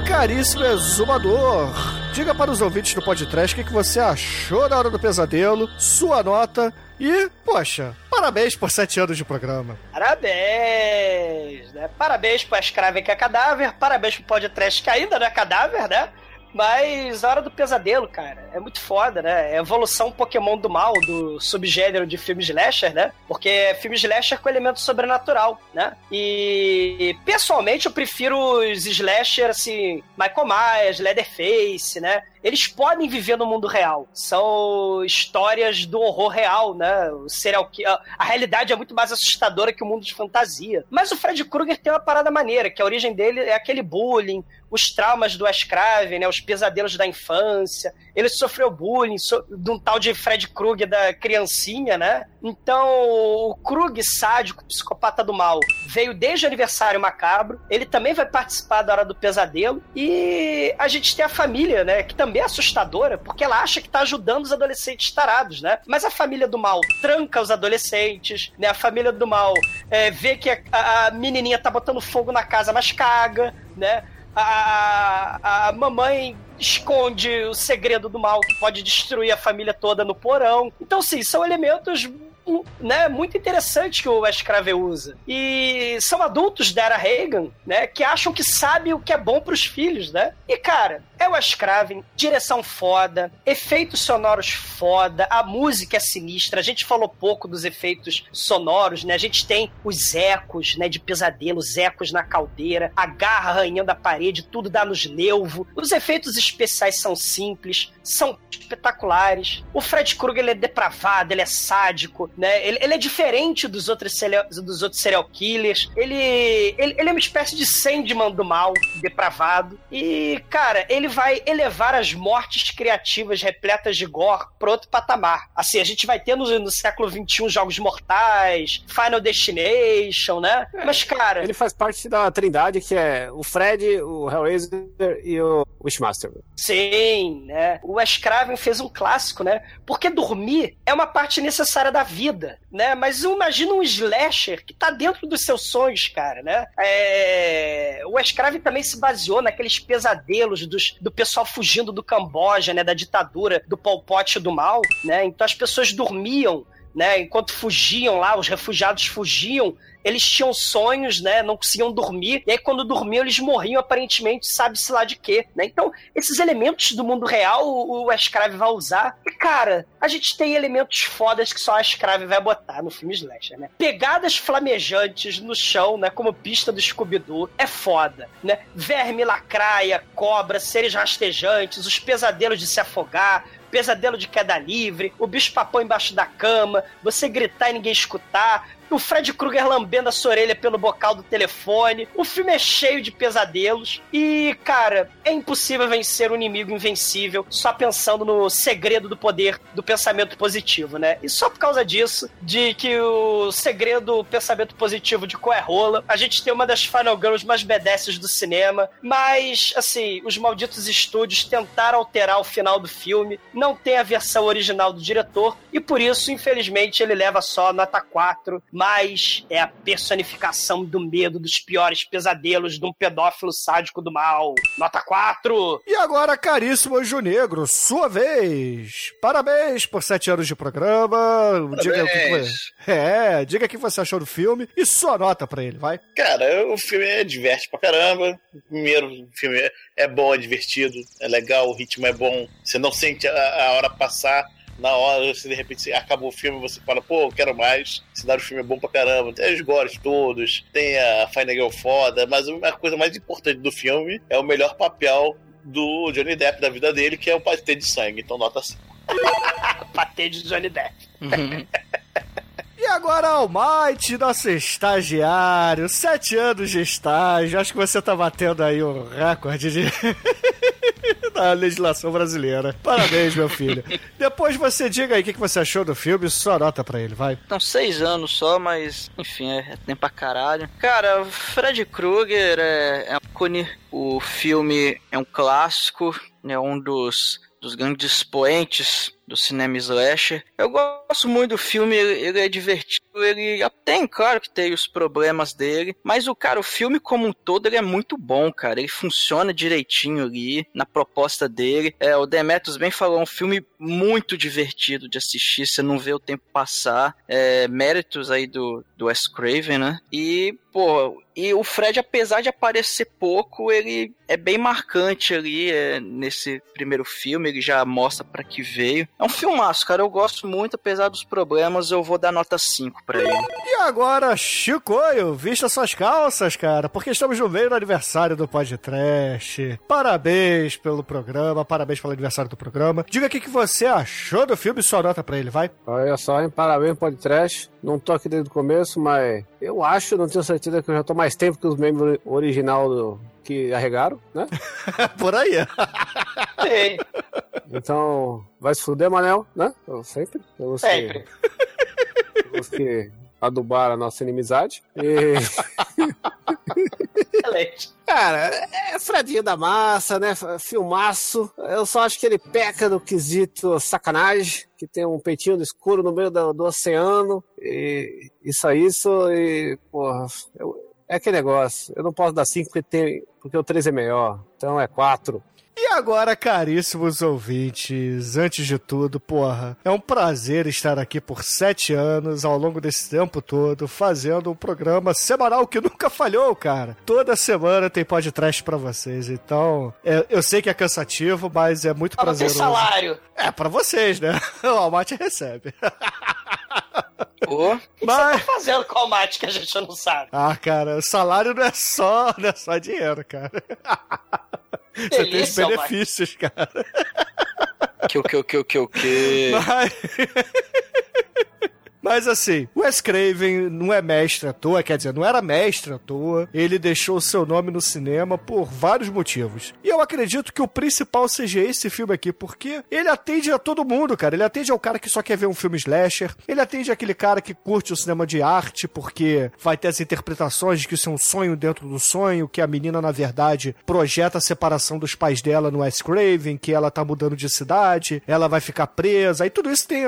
Caríssimo exumador, diga para os ouvintes do podcast o que você achou da Hora do Pesadelo, sua nota e, poxa, parabéns por 7 anos de programa. Parabéns, né? Parabéns para a Escrava que é Cadáver, parabéns para o podcast que ainda não é cadáver, né? Mas a Hora do Pesadelo, cara, é muito foda, né? É a evolução Pokémon do mal, do subgênero de filme slasher, né? Porque é filme slasher com elemento sobrenatural, né? E pessoalmente eu prefiro os slasher, assim, Michael Myers, Leatherface, né? Eles podem viver no mundo real. São histórias do horror real, né? O serial killer. A realidade é muito mais assustadora que o mundo de fantasia. Mas o Freddy Krueger tem uma parada maneira, que a origem dele é aquele bullying, os traumas do Wes Craven, né? Os pesadelos da infância. Ele sofreu bullying de um tal de Freddy Krueger da criancinha, né? Então, o Krueger sádico, psicopata do mal, veio desde o Aniversário Macabro. Ele também vai participar da Hora do Pesadelo. E a gente tem a família, né? Que também é assustadora, porque ela acha que tá ajudando os adolescentes tarados, né? Mas a família do mal tranca os adolescentes, né? A família do mal vê que a menininha tá botando fogo na casa, mas caga, né? A mamãe esconde o segredo do mal que pode destruir a família toda no porão. Então, sim, são elementos, né, muito interessante que o Wes Craven usa. E são adultos da era Reagan, né, que acham que sabem o que é bom pros filhos, né? E, cara, é o Wes Craven, direção foda, efeitos sonoros foda, a música é sinistra. A gente falou pouco dos efeitos sonoros, né? A gente tem os ecos, né, de pesadelos, ecos na caldeira, a garra arranhando a parede, tudo dá nos nervos. Os efeitos especiais são simples, são espetaculares. O Fred Krueger, ele é depravado, ele é sádico, né? Ele é diferente dos outros serial killers. Ele é uma espécie de Sandman do mal, depravado. E, cara, ele vai elevar as mortes criativas repletas de gore para outro patamar. Assim, a gente vai ter no século XXI Jogos Mortais, Final Destination, né? Mas, cara... Ele faz parte da trindade que é o Fred, o Hellraiser e o Wishmaster. Sim, né? O Wes Craven fez um clássico, né? Porque dormir é uma parte necessária da vida, né? Mas imagina um slasher que tá dentro dos seus sonhos, cara, né? O Wes Craven também se baseou naqueles pesadelos do pessoal fugindo do Camboja, né? Da ditadura, do Pol Pot do mal, né? Então as pessoas dormiam, né? Enquanto fugiam lá, os refugiados fugiam, eles tinham sonhos, né? Não conseguiam dormir. E aí, quando dormiam, eles morriam, aparentemente, sabe-se lá de quê, né? Então, esses elementos do mundo real, o Wes Craven vai usar. E, cara, a gente tem elementos fodas que só o Wes Craven vai botar no filme slasher, né? Pegadas flamejantes no chão, né? Como pista do Scooby-Doo. É foda, né? Verme, lacraia, cobra, seres rastejantes, os pesadelos de se afogar, pesadelo de queda livre, o bicho-papão embaixo da cama, você gritar e ninguém escutar, o Fred Krueger lambendo a sua orelha pelo bocal do telefone. O filme é cheio de pesadelos. E, cara, é impossível vencer um inimigo invencível só pensando no segredo do poder do pensamento positivo, né? E só por causa disso, de que o segredo do pensamento positivo de Coé Rola, a gente tem uma das Final Girls mais badass do cinema. Mas, assim, os malditos estúdios tentaram alterar o final do filme. Não tem a versão original do diretor. E por isso, infelizmente, ele leva só nota 4. Mas é a personificação do medo, dos piores pesadelos de um pedófilo sádico do mal. Nota 4! E agora, caríssimo Anjo Negro, sua vez! Parabéns por 7 anos de programa. Parabéns. Diga o que você achou do filme e sua nota pra ele, vai. Cara, o filme diverte pra caramba. Primeiro, o filme é bom, é divertido, é legal, o ritmo é bom. Você não sente a hora passar. Na hora, se de repente acabou o filme, você fala, pô, eu quero mais. O cenário do filme é bom pra caramba. Tem os gores todos, tem a Final Girl foda, mas a coisa mais importante do filme é o melhor papel do Johnny Depp da vida dele, que é o patê de sangue. Então, nota 5. Patê de Johnny Depp. Uhum. E agora, Almighty, nosso estagiário, 7 anos de estágio. Acho que você tá batendo aí o recorde de... da legislação brasileira. Parabéns, meu filho. Depois você diga aí o que você achou do filme e sua nota pra ele, vai. Então, 6 anos só, mas, enfim, é tempo pra caralho. Cara, o Fred Krueger é um ícone. O filme é um clássico, né? Um dos grandes expoentes do cinema slasher. Eu gosto muito do filme, ele é divertido, ele tem, claro que tem os problemas dele, mas o cara, o filme como um todo, ele é muito bom, cara, ele funciona direitinho ali, na proposta dele. É, o Demetrius bem falou, um filme muito divertido de assistir, você não vê o tempo passar, méritos aí do Wes Craven, né, e o Fred, apesar de aparecer pouco, ele é bem marcante ali nesse primeiro filme, ele já mostra pra que veio. É um filmaço, cara, eu gosto muito, apesar dos problemas, eu vou dar nota 5 pra ele. E agora, Chicoio, vista suas calças, cara, porque estamos no meio do aniversário do podcast. Parabéns pelo programa, parabéns pelo aniversário do programa. Diga o que você achou do filme e sua nota pra ele, vai. Olha só, hein, parabéns pelo podcast. Não tô aqui desde o começo, mas eu acho, não tenho certeza, que eu já tô mais tempo que os membros original que arregaram, né? Por aí. Sim. Então, vai se fuder, Manel, né? Eu sempre. Sempre. Você adubar a nossa inimizade. E... Excelente. Cara, é Fredinho da Massa, né? Filmaço. Eu só acho que ele peca no quesito sacanagem, que tem um peitinho do escuro no meio do oceano. E isso. E, porra, é aquele negócio. Eu não posso dar 5 porque o 3 é melhor. Então é 4. E agora, caríssimos ouvintes, antes de tudo, porra, é um prazer estar aqui por 7 anos, ao longo desse tempo todo, fazendo um programa semanal que nunca falhou, cara. Toda semana tem podcast pra vocês, então, eu sei que é cansativo, mas é muito prazeroso. Tem salário. É, pra vocês, né? O Almaty recebe. O que você tá fazendo com o Almaty que a gente não sabe? Ah, cara, salário não é só dinheiro, cara. Você tem os benefícios, Almaty. Cara. Que... Mas assim, o Wes Craven não é mestre à toa, quer dizer, não era mestre à toa. Ele deixou o seu nome no cinema por vários motivos. E eu acredito que o principal seja esse filme aqui, porque ele atende a todo mundo, cara. Ele atende ao cara que só quer ver um filme slasher. Ele atende aquele cara que curte o cinema de arte, porque vai ter as interpretações de que isso é um sonho dentro do sonho, que a menina, na verdade, projeta a separação dos pais dela no Wes Craven, que ela tá mudando de cidade, ela vai ficar presa. E tudo isso tem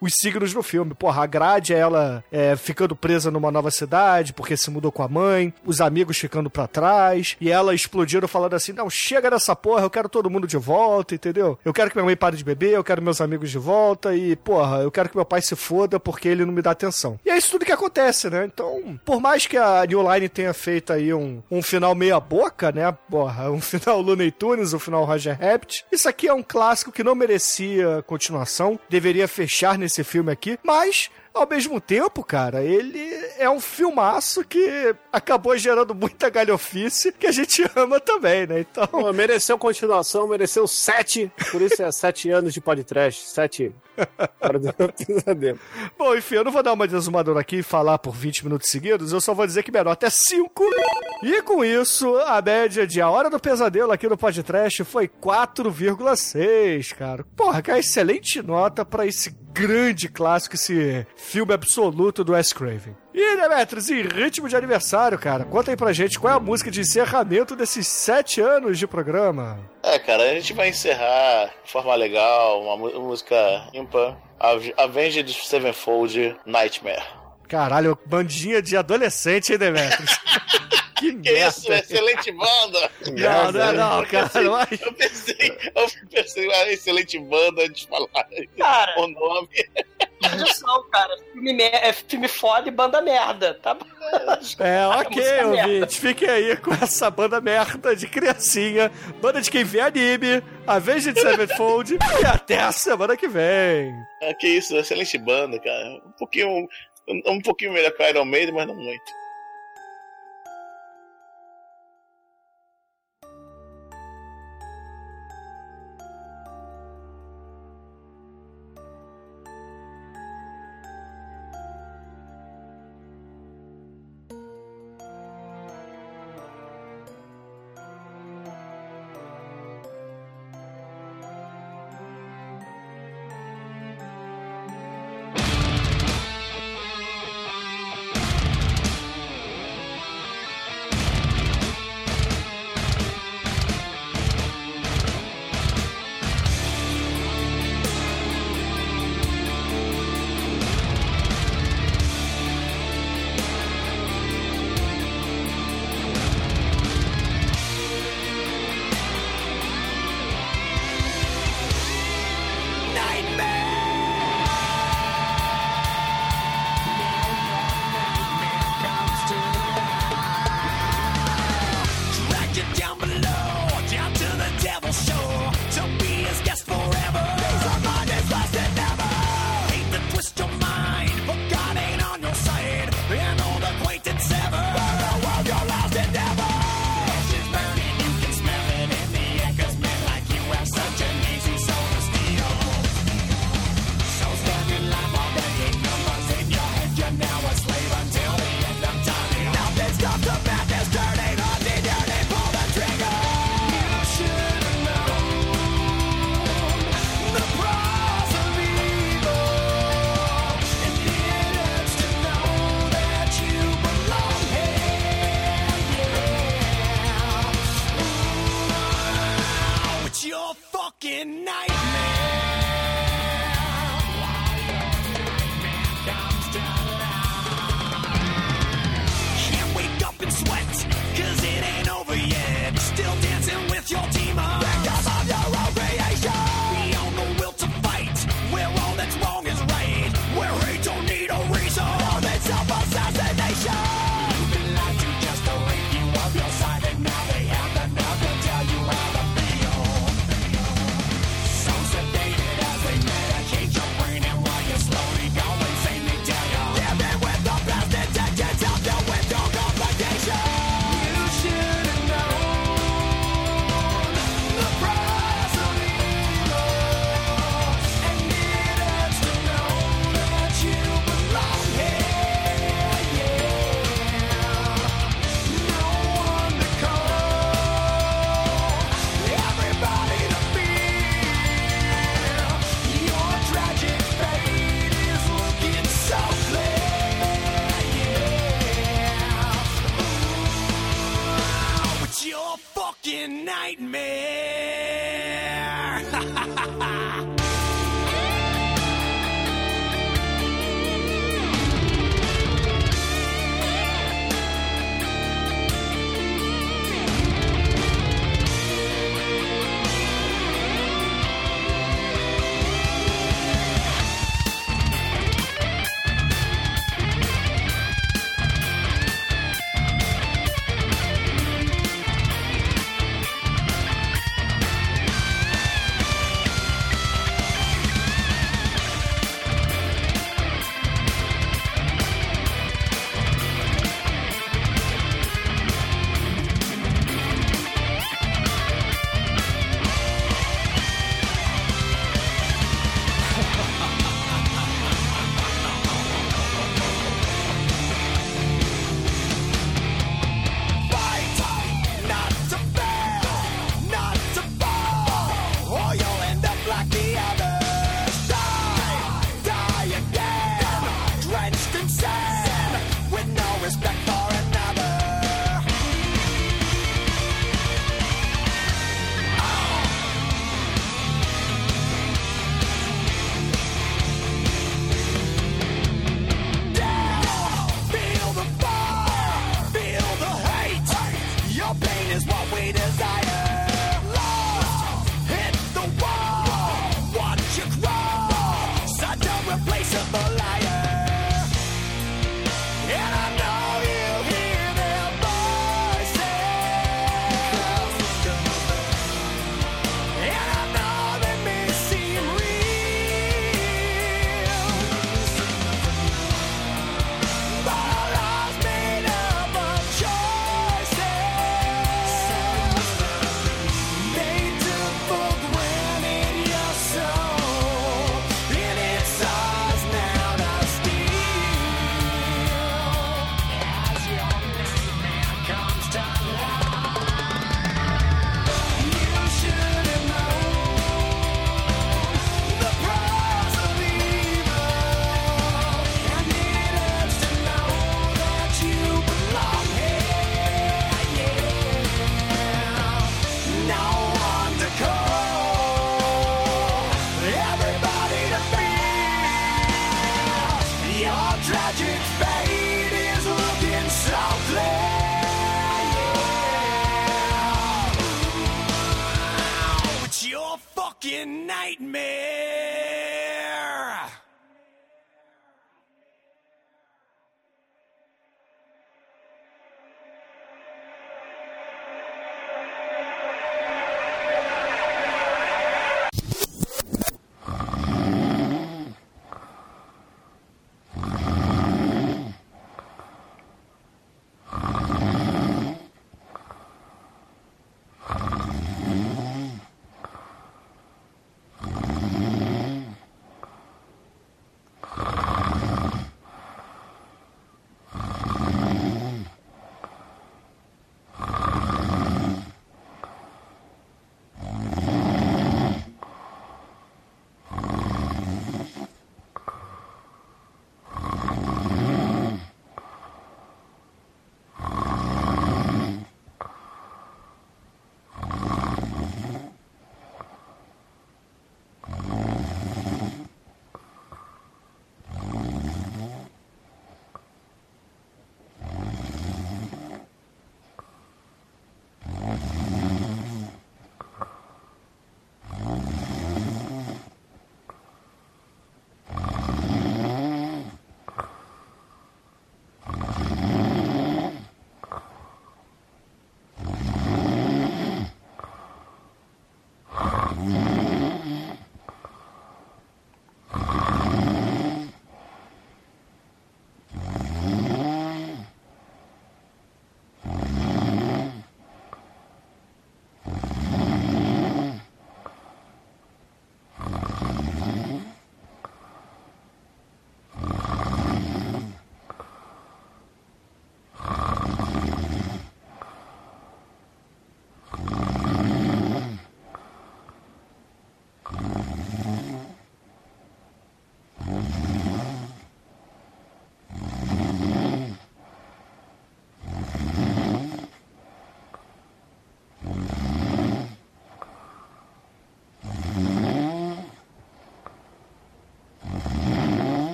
os signos do filme. Porra, a Grade, ela ficando presa numa nova cidade, porque se mudou com a mãe, os amigos ficando pra trás, e ela explodindo falando assim, não, chega dessa porra, eu quero todo mundo de volta, entendeu? Eu quero que minha mãe pare de beber, eu quero meus amigos de volta, e, porra, eu quero que meu pai se foda porque ele não me dá atenção. E é isso tudo que acontece, né? Então, por mais que a New Line tenha feito aí um final meia boca, né, porra, um final Looney Tunes, um final Roger Rabbit, isso aqui é um clássico que não merecia continuação, deveria fechar nesse filme aqui, mas ao mesmo tempo, cara, ele é um filmaço que acabou gerando muita galhofice que a gente ama também, né? Então... Pô, mereceu continuação, mereceu 7, por isso é 7 anos de podcast, 7 para o pesadelo. Bom, enfim, eu não vou dar uma desumadora aqui e falar por 20 minutos seguidos, eu só vou dizer que minha nota é 5. E com isso, a média de A Hora do Pesadelo aqui no podcast foi 4,6, cara. Porra, que é uma excelente nota pra esse grande clássico, esse filme absoluto do Wes Craven. E, Demetrius, em ritmo de aniversário, cara, conta aí pra gente qual é a música de encerramento desses 7 anos de programa. É, cara, a gente vai encerrar de forma legal, uma música ímpar, Avenged Sevenfold, Nightmare. Caralho, bandinha de adolescente, hein, Demetrius? Que isso, excelente banda! Não, cara. Eu pensei uma excelente banda antes de falar, cara, o nome. Tradição, cara. Filme foda e banda merda, tá? Ok, ouvinte. Fiquem aí com essa banda merda de criancinha, banda de quem vê anime, Avenged Sevenfold, e até a semana que vem. Ah, que isso, excelente banda, cara. Um pouquinho melhor que o Iron Maiden, mas não muito.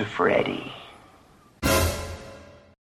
to Freddy.